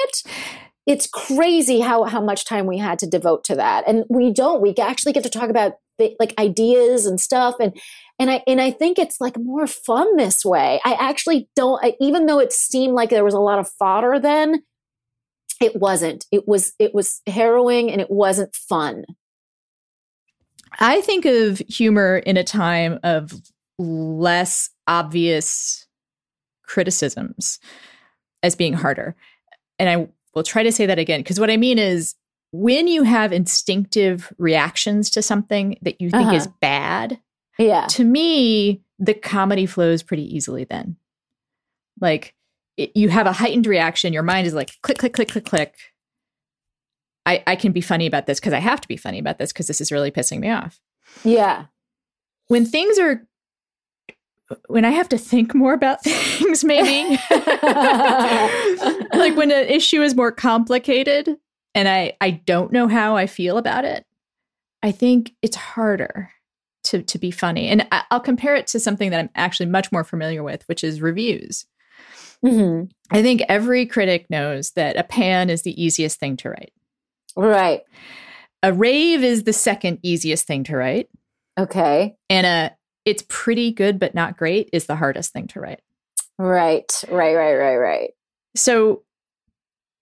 It's crazy how, how much time we had to devote to that. And we don't, we actually get to talk about like ideas and stuff. And, and I, and I think it's like more fun this way. I actually don't, I, even though it seemed like there was a lot of fodder then, it wasn't. It was it was harrowing and it wasn't fun. I think of humor in a time of less obvious criticisms as being harder. And I will try to say that again, because what I mean is when you have instinctive reactions to something that you think uh-huh. is bad, yeah. to me, the comedy flows pretty easily then. Like, you have a heightened reaction. Your mind is like, click, click, click, click, click. I, I can be funny about this because I have to be funny about this because this is really pissing me off. Yeah. When things are, when I have to think more about things, maybe. Like when an issue is more complicated and I, I don't know how I feel about it, I think it's harder to, to be funny. And I, I'll compare it to something that I'm actually much more familiar with, which is reviews. Mm-hmm. I think every critic knows that a pan is the easiest thing to write. Right. A rave is the second easiest thing to write. Okay. And a it's pretty good but not great is the hardest thing to write. Right, right, right, right, right. So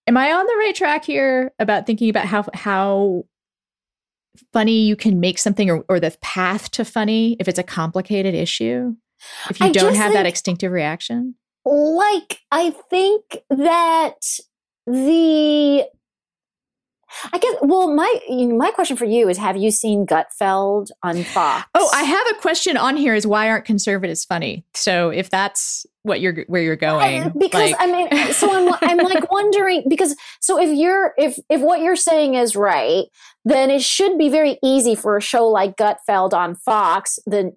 am I on the right track here about thinking about how how funny you can make something or, or the path to funny if it's a complicated issue? If you I don't have think- that instinctive reaction? Like, I think that the, I guess, well, my my question for you is, have you seen Gutfeld on Fox? Oh, I have a question on here is why aren't conservatives funny? So if that's what you're, where you're going. I, because like... I mean, so I'm, I'm like wondering, because so if you're, if, if what you're saying is right, then it should be very easy for a show like Gutfeld on Fox, the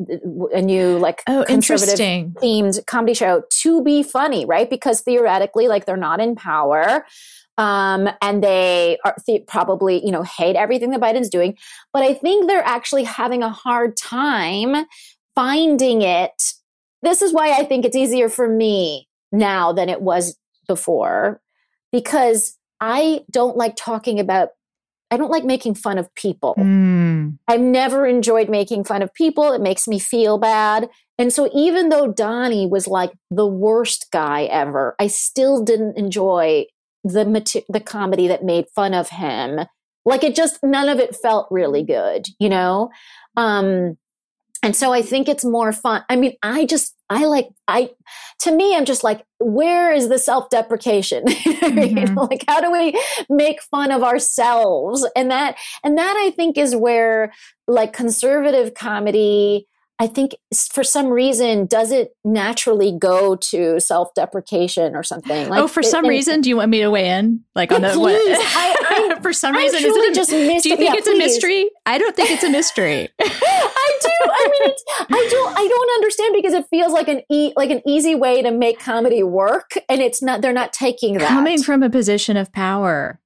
a new like oh, conservative themed comedy show, to be funny, right? Because theoretically, like they're not in power, um, and they are th- probably you know hate everything that Biden's doing. But I think they're actually having a hard time finding it. This is why I think it's easier for me now than it was before, because I don't like talking about. I don't like making fun of people. Mm. I've never enjoyed making fun of people. It makes me feel bad. And so even though Donnie was like the worst guy ever, I still didn't enjoy the mater- the comedy that made fun of him. Like it just, none of it felt really good, you know? Um, and so I think it's more fun. I mean, I just, I like, I, to me, I'm just like, where is the self-deprecation? Mm-hmm. You know, like, how do we make fun of ourselves? And that, and that I think is where like conservative comedy, I think for some reason, does it naturally go to self-deprecation or something? Like, oh, for it, some reason, do you want me to weigh in? Like on the please, what? I, I, for some I reason, is it a, just missed, do you think yeah, it's please. a mystery? I don't think it's a mystery. I do. I mean, it's, I don't. I don't understand because it feels like an e like an easy way to make comedy work, and it's not. They're not taking that coming from a position of power.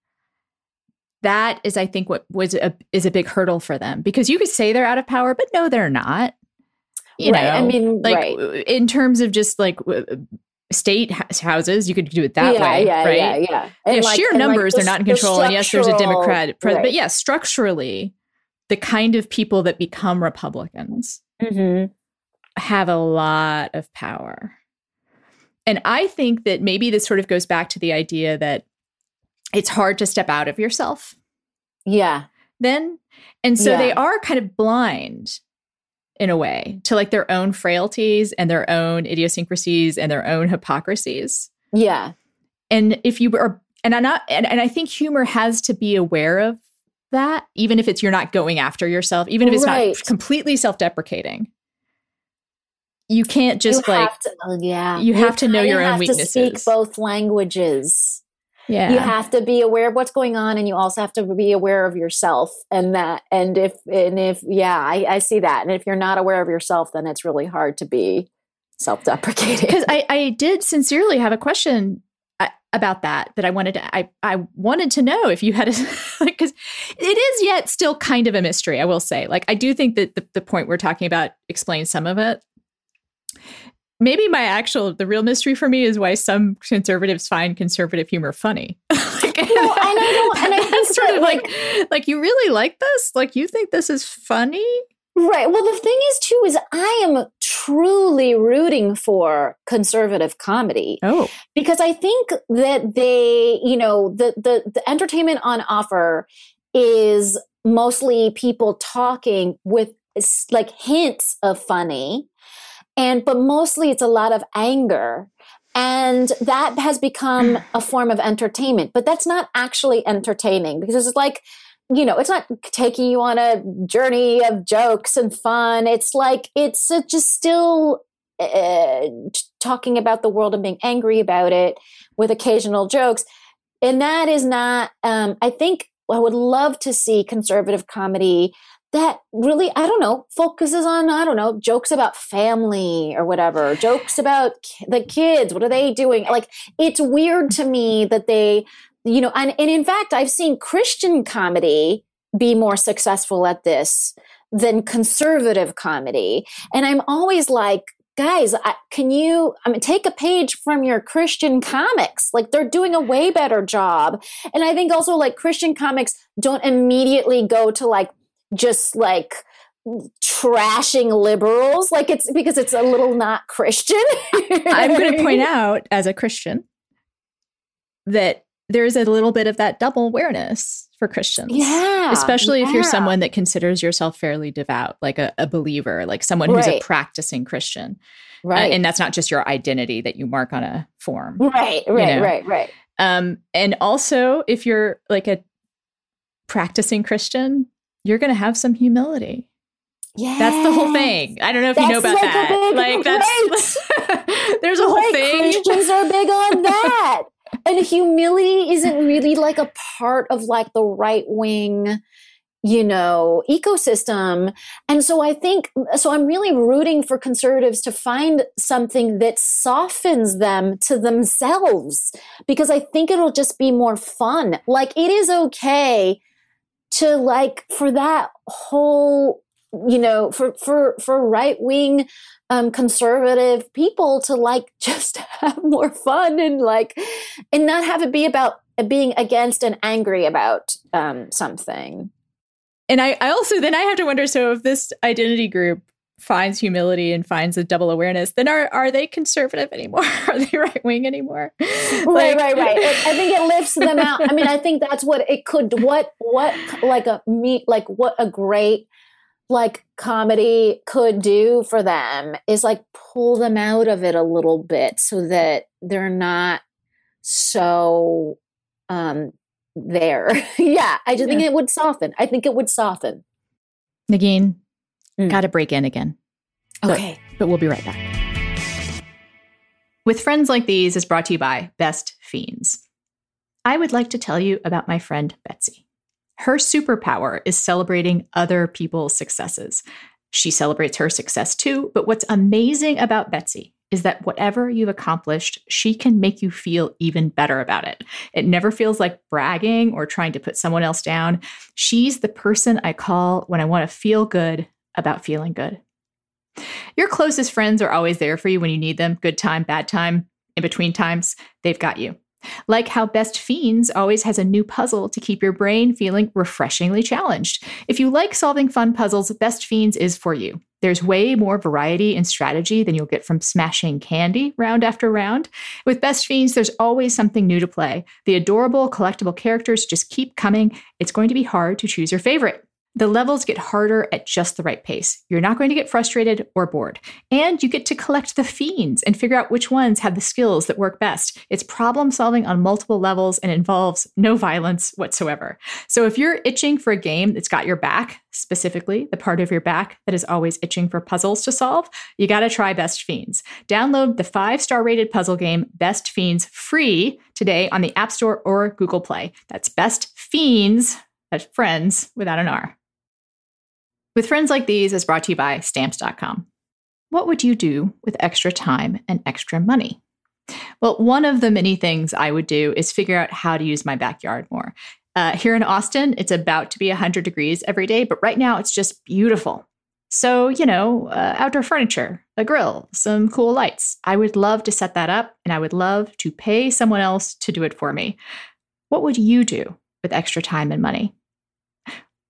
That is, I think, what was a, is a big hurdle for them because you could say they're out of power, but no, they're not. You right. know, I mean, like right. in terms of just like state houses, you could do it that yeah, way, yeah, right? Yeah, yeah, yeah. You know, like, sheer numbers, like the, they're not in control. The and yes, there's a Democrat, right. But yeah, structurally, the kind of people that become Republicans mm-hmm. have a lot of power. And I think that maybe this sort of goes back to the idea that it's hard to step out of yourself. Yeah. Then. And so yeah. they are kind of blind in a way, to like their own frailties and their own idiosyncrasies and their own hypocrisies. Yeah. And if you are, and I'm not, and, and I think humor has to be aware of that, even if it's, you're not going after yourself, even if it's right. not completely self-deprecating. You can't just you like, to, yeah. you, you have to know your own weaknesses. You have to speak both languages. Yeah. You have to be aware of what's going on, and you also have to be aware of yourself, and that, and if, and if, yeah, I, I see that. And if you're not aware of yourself, then it's really hard to be self-deprecating. Because I, I did sincerely have a question about that, that I wanted to, I, I wanted to know if you had a, like, because it is yet still kind of a mystery, I will say. Like, I do think that the, the point we're talking about explains some of it. Maybe my actual, the real mystery for me is why some conservatives find conservative humor funny. like, no, and I don't, and I think sort that, of like, like, like, you really like this? Like, you think this is funny? Right. Well, the thing is, too, is I am truly rooting for conservative comedy. Oh. Because I think that they, you know, the the, the entertainment on offer is mostly people talking with, like, hints of funny. And, but mostly it's a lot of anger, and that has become a form of entertainment, but that's not actually entertaining, because it's like, you know, it's not taking you on a journey of jokes and fun. It's like, it's just still uh, talking about the world and being angry about it with occasional jokes. And that is not, um, I think I would love to see conservative comedy that really, I don't know, focuses on, I don't know, jokes about family or whatever, jokes about ki- the kids. What are they doing? Like, it's weird to me that they, you know, and, and in fact, I've seen Christian comedy be more successful at this than conservative comedy. And I'm always like, guys, I, can you, I mean, take a page from your Christian comics. Like, they're doing a way better job. And I think also, like, Christian comics don't immediately go to, like, just like trashing liberals, like, it's because it's a little not Christian. I'm going to point out, as a Christian, that there's a little bit of that double awareness for Christians. Yeah. Especially if yeah. you're someone that considers yourself fairly devout, like a, a believer, like someone who's right. a practicing Christian. Right. Uh, and that's not just your identity that you mark on a form. Right, right, you know? right, right. Um, and also, if you're like a practicing Christian, you're going to have some humility. Yeah. That's the whole thing. I don't know if that's you know about like that. A big, like that's there's a whole right. thing. Christians are big on that. And humility isn't really like a part of like the right wing, you know, ecosystem. And so I think, so I'm really rooting for conservatives to find something that softens them to themselves, because I think it'll just be more fun. Like, it is okay to like, for that whole, you know, for for for right-wing um, conservative people to like just have more fun, and like, and not have it be about being against and angry about um, something. And I, I also, then I have to wonder, so if this identity group finds humility and finds a double awareness, then are are they conservative anymore? Are they right wing anymore? Right, like, right, right. It, I think it lifts them out. I mean, I think that's what it could. What what like a me like what a great like comedy could do for them is like pull them out of it a little bit, so that they're not so um there. yeah, I just yeah. think it would soften. I think it would soften. Nagin. Mm. Got to break in again. Okay. But, but we'll be right back. With Friends Like These is brought to you by Best Fiends. I would like to tell you about my friend Betsy. Her superpower is celebrating other people's successes. She celebrates her success too, but what's amazing about Betsy is that whatever you've accomplished, she can make you feel even better about it. It never feels like bragging or trying to put someone else down. She's the person I call when I want to feel good about feeling good. Your closest friends are always there for you when you need them. Good time, bad time, in between times, they've got you. Like how Best Fiends always has a new puzzle to keep your brain feeling refreshingly challenged. If you like solving fun puzzles, Best Fiends is for you. There's way more variety and strategy than you'll get from smashing candy round after round. With Best Fiends, there's always something new to play. The adorable collectible characters just keep coming. It's going to be hard to choose your favorite. The levels get harder at just the right pace. You're not going to get frustrated or bored. And you get to collect the fiends and figure out which ones have the skills that work best. It's problem solving on multiple levels and involves no violence whatsoever. So if you're itching for a game that's got your back, specifically the part of your back that is always itching for puzzles to solve, you got to try Best Fiends. Download the five-star rated puzzle game Best Fiends free today on the App Store or Google Play. That's Best Fiends, that's friends without an R. With Friends Like These is brought to you by Stamps dot com. What would you do with extra time and extra money? Well, one of the many things I would do is figure out how to use my backyard more. Uh, here in Austin, it's about to be one hundred degrees every day, but right now it's just beautiful. So, you know, uh, outdoor furniture, a grill, some cool lights. I would love to set that up, and I would love to pay someone else to do it for me. What would you do with extra time and money?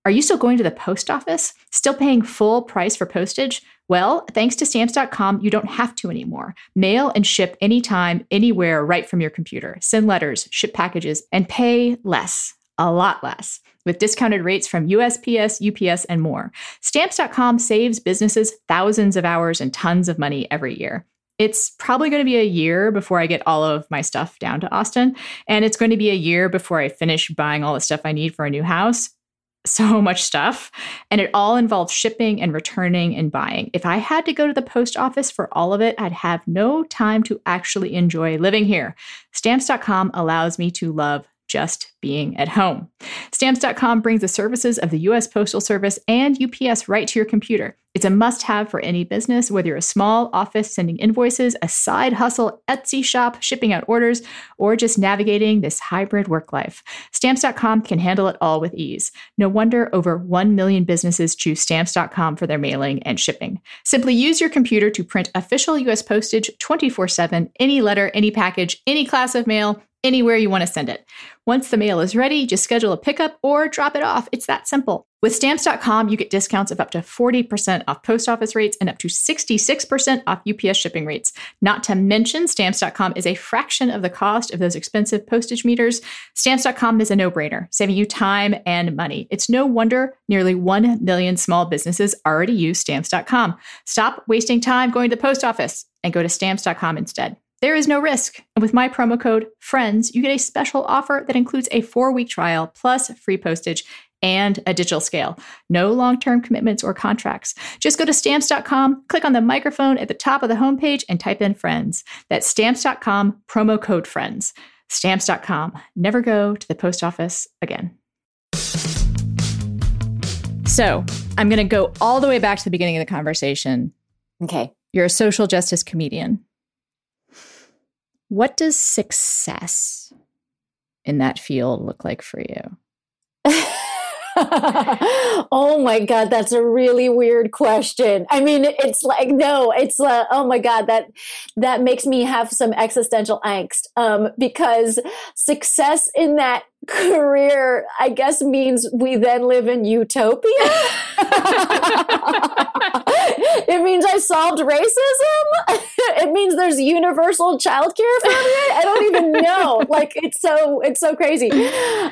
Are you still going to the post office? Still paying full price for postage? Well, thanks to Stamps dot com, you don't have to anymore. Mail and ship anytime, anywhere, right from your computer. Send letters, ship packages, and pay less. A lot less, with discounted rates from U S P S, U P S, and more. Stamps dot com saves businesses thousands of hours and tons of money every year. It's probably going to be a year before I get all of my stuff down to Austin, and it's going to be a year before I finish buying all the stuff I need for a new house. So much stuff. And it all involves shipping and returning and buying. If I had to go to the post office for all of it, I'd have no time to actually enjoy living here. Stamps dot com allows me to love just being at home. Stamps dot com brings the services of the U S Postal Service and U P S right to your computer. It's a must-have for any business, whether you're a small office sending invoices, a side hustle Etsy shop shipping out orders, or just navigating this hybrid work life. Stamps dot com can handle it all with ease. No wonder over one million businesses choose Stamps dot com for their mailing and shipping. Simply use your computer to print official U S postage twenty-four seven, any letter, any package, any class of mail, anywhere you want to send it. Once the mail is ready, just schedule a pickup or drop it off. It's that simple. With Stamps dot com, you get discounts of up to forty percent off post office rates and up to sixty-six percent off U P S shipping rates. Not to mention, Stamps dot com is a fraction of the cost of those expensive postage meters. Stamps dot com is a no-brainer, saving you time and money. It's no wonder nearly one million small businesses already use Stamps dot com. Stop wasting time going to the post office and go to Stamps dot com instead. There is no risk. And with my promo code FRIENDS, you get a special offer that includes a four-week trial plus free postage and a digital scale. No long-term commitments or contracts. Just go to Stamps dot com, click on the microphone at the top of the homepage, and type in FRIENDS. That's Stamps dot com, promo code FRIENDS. Stamps dot com. Never go to the post office again. So I'm going to go all the way back to the beginning of the conversation. Okay. You're a social justice comedian. What does success in that field look like for you? Oh my God, that's a really weird question. I mean, it's like, no, it's like, oh my God, that that makes me have some existential angst um, because success in that career, I guess, means we then live in utopia. It means I solved racism. It means there's universal childcare for everyone. I don't even know. Like, it's so it's so crazy.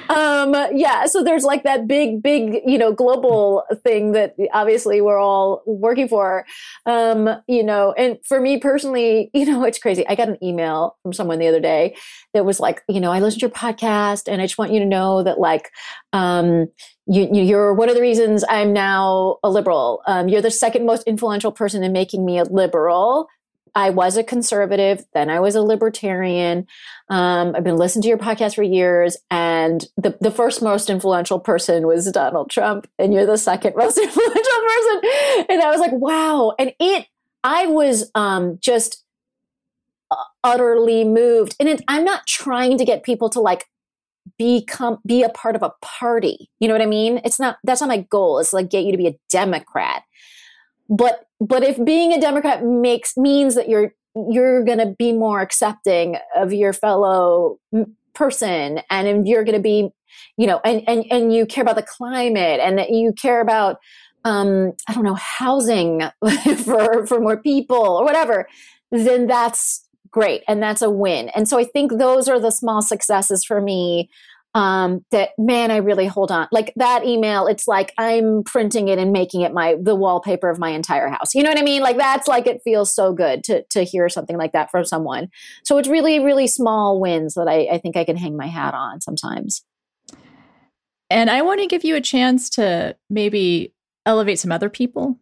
Um, yeah. So there's like that big, big, you know, global thing that obviously we're all working for. Um, you know, and for me personally, you know, it's crazy. I got an email from someone the other day that was like, you know, I listened to your podcast and I just want you to know that, like, um, you, you're one of the reasons I'm now a liberal. Um, you're the second most influential person in making me a liberal. I was a conservative, then I was a libertarian. Um, I've been listening to your podcast for years, and the, the first most influential person was Donald Trump, and you're the second most influential person. And I was like, wow. And it, I was um, just utterly moved. And it, I'm not trying to get people to, like, become, be a part of a party. You know what I mean? It's not, that's not my goal. It's like, get you to be a Democrat. But, but if being a Democrat makes, means that you're, you're going to be more accepting of your fellow person, and you're going to be, you know, and, and, and you care about the climate, and that you care about, um, I don't know, housing for, for more people or whatever, then that's great. And that's a win. And so I think those are the small successes for me um, that, man, I really hold on. Like that email, it's like I'm printing it and making it my the wallpaper of my entire house. You know what I mean? Like that's like, it feels so good to to hear something like that from someone. So it's really, really small wins that I, I think I can hang my hat on sometimes. And I want to give you a chance to maybe elevate some other people,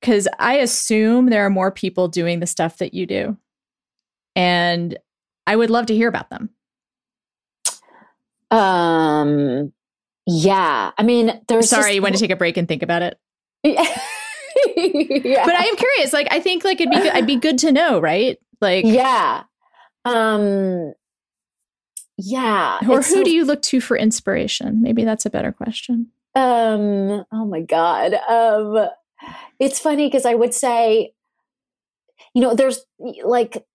because I assume there are more people doing the stuff that you do. And I would love to hear about them. Um, yeah. I mean, there's Sorry, just... you want to take a break and think about it? Yeah. Yeah. But I am curious. Like, I think like it'd be good, I'd be good to know, right? Like, yeah. Um, yeah. Or it's who so... do you look to for inspiration? Maybe that's a better question. Um, oh my God. Um, it's funny because I would say, you know, there's like,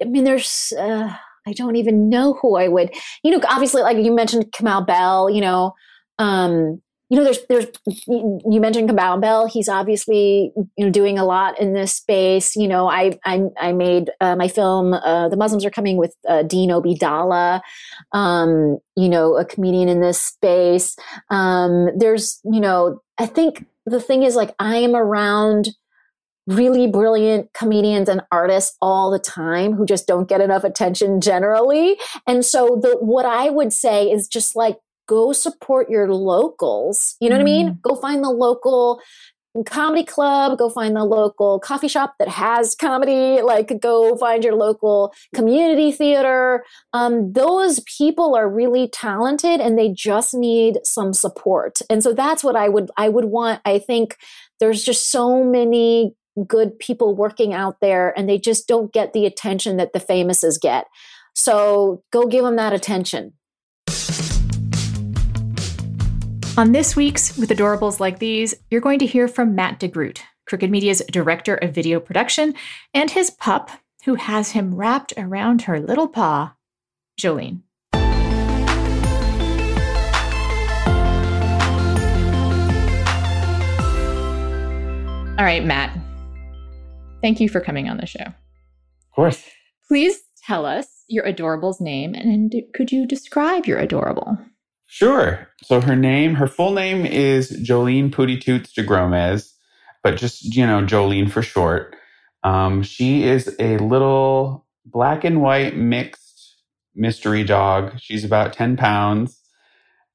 I mean, there's, uh, I don't even know who I would, you know, obviously, like you mentioned Kamau Bell, you know, um, you know, there's, there's, you mentioned Kamau Bell. He's obviously, you know, doing a lot in this space. You know, I, I, I made uh, my film, uh, The Muslims Are Coming with uh, Dean Obidala, um, you know, a comedian in this space. Um, there's, you know, I think the thing is like, I am around really brilliant comedians and artists all the time who just don't get enough attention generally. And so the, what I would say is just like, go support your locals. You know mm. what I mean? Go find the local comedy club, go find the local coffee shop that has comedy, like go find your local community theater. Um, those people are really talented and they just need some support. And so that's what I would, I would want. I think there's just so many good people working out there and they just don't get the attention that the famouses get. So go give them that attention. On this week's With Adorables Like These, you're going to hear from Matt DeGroot, Crooked Media's director of video production, and his pup, who has him wrapped around her little paw, Jolene. All right, Matt. Thank you for coming on the show. Of course. Please tell us your adorable's name, and could you describe your adorable? Sure. So her name, her full name is Jolene Pooty Toots de Gromez, but just, you know, Jolene for short. Um, she is a little black and white mixed mystery dog. She's about ten pounds.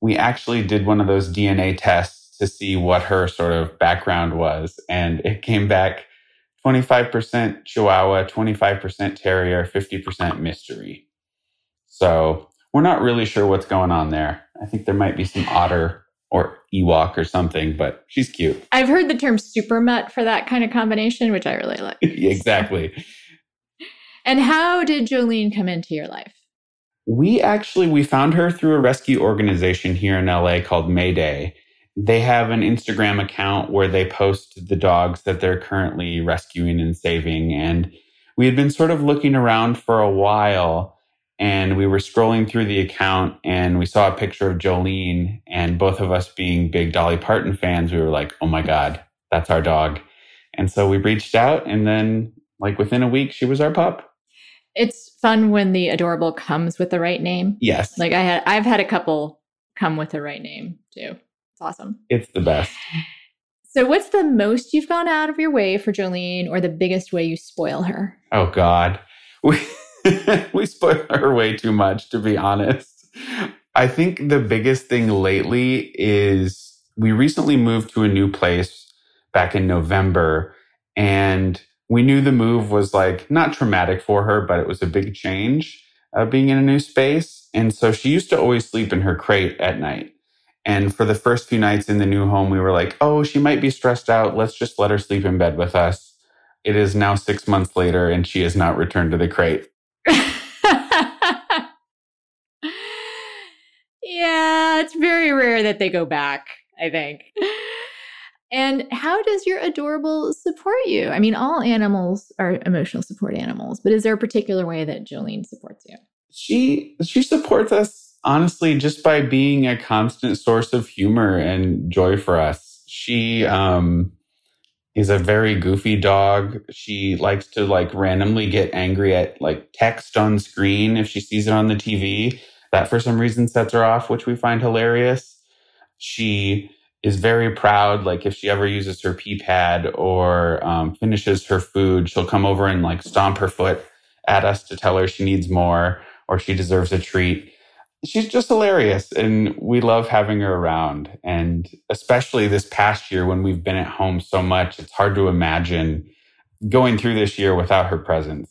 We actually did one of those D N A tests to see what her sort of background was, and it came back twenty-five percent Chihuahua, twenty-five percent Terrier, fifty percent mystery. So we're not really sure what's going on there. I think there might be some otter or Ewok or something, but she's cute. I've heard the term super mutt for that kind of combination, which I really like. Exactly. And how did Jolene come into your life? We actually, we found her through a rescue organization here in L A called Mayday. They have an Instagram account where they post the dogs that they're currently rescuing and saving. And we had been sort of looking around for a while, and we were scrolling through the account and we saw a picture of Jolene, and both of us being big Dolly Parton fans, we were like, oh my God, that's our dog. And so we reached out, and then like within a week, she was our pup. It's fun when the adorable comes with the right name. Yes. Like I had, I've had a couple come with the right name too. It's awesome. It's the best. So what's the most you've gone out of your way for Jolene, or the biggest way you spoil her? Oh God. We... we spoil her way too much, to be honest. I think the biggest thing lately is we recently moved to a new place back in November, and we knew the move was like not traumatic for her, but it was a big change uh, being in a new space. And so she used to always sleep in her crate at night. And for the first few nights in the new home, we were like, oh, she might be stressed out. Let's just let her sleep in bed with us. It is now six months later and she has not returned to the crate. Yeah, it's very rare that they go back, I think. And how does your adorable support you? I mean, all animals are emotional support animals, but is there a particular way that Jolene supports you? She she supports us, honestly, just by being a constant source of humor and joy for us. She um is a very goofy dog. She likes to like randomly get angry at like text on screen if she sees it on the T V. That for some reason sets her off, which we find hilarious. She is very proud. Like if she ever uses her pee pad or um, finishes her food, she'll come over and like stomp her foot at us to tell her she needs more or she deserves a treat. She's just hilarious. And we love having her around. And especially this past year when we've been at home so much, it's hard to imagine going through this year without her presence.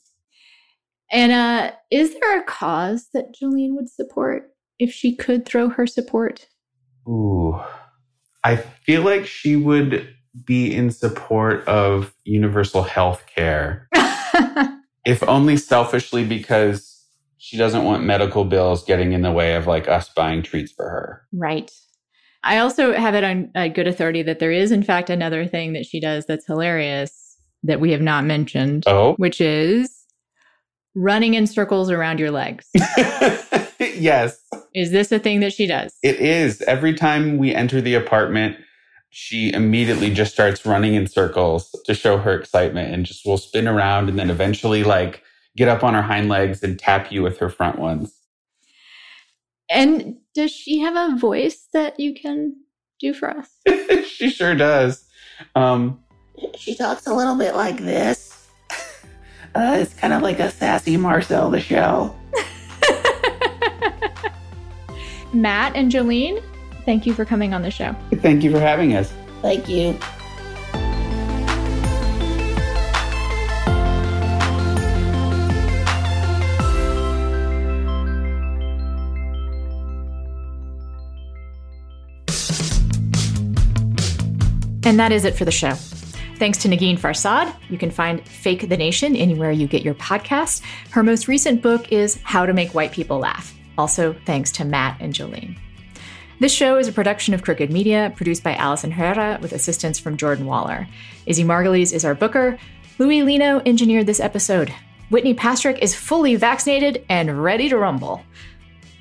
Anna, is there a cause that Jolene would support if she could throw her support? Ooh, I feel like she would be in support of universal health care. If only selfishly, because she doesn't want medical bills getting in the way of like us buying treats for her. Right. I also have it on uh, good authority that there is, in fact, another thing that she does that's hilarious that we have not mentioned, oh. which is running in circles around your legs. Yes. Is this a thing that she does? It is. Every time we enter the apartment, she immediately just starts running in circles to show her excitement and just will spin around and then eventually like get up on her hind legs and tap you with her front ones. And does she have a voice that you can do for us? She sure does. Um, she talks a little bit like this. Uh, it's kind of like a sassy Marcel the Shell. Matt and Jolene, thank you for coming on the show. Thank you for having us. Thank you. And that is it for the show. Thanks to Nagin Farsad. You can find Fake the Nation anywhere you get your podcast. Her most recent book is How to Make White People Laugh. Also, thanks to Matt and Jolene. This show is a production of Crooked Media, produced by Alison Herrera with assistance from Jordan Waller. Izzy Margulies is our booker. Louis Lino engineered this episode. Whitney Pastrick is fully vaccinated and ready to rumble.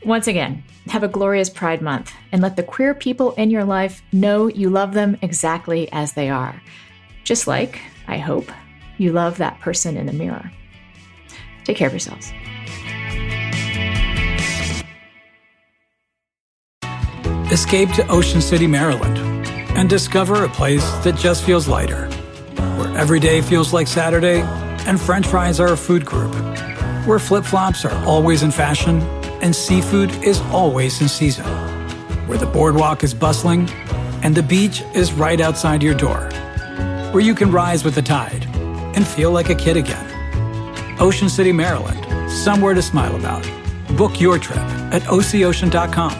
Once again, have a glorious Pride Month and let the queer people in your life know you love them exactly as they are. Just like, I hope, you love that person in the mirror. Take care of yourselves. Escape to Ocean City, Maryland, and discover a place that just feels lighter, where every day feels like Saturday, and French fries are a food group, where flip-flops are always in fashion, and seafood is always in season, where the boardwalk is bustling, and the beach is right outside your door, where you can rise with the tide and feel like a kid again. Ocean City, Maryland, somewhere to smile about. Book your trip at O C Ocean dot com.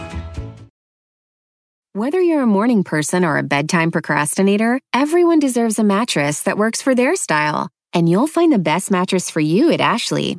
Whether you're a morning person or a bedtime procrastinator, everyone deserves a mattress that works for their style. And you'll find the best mattress for you at Ashley.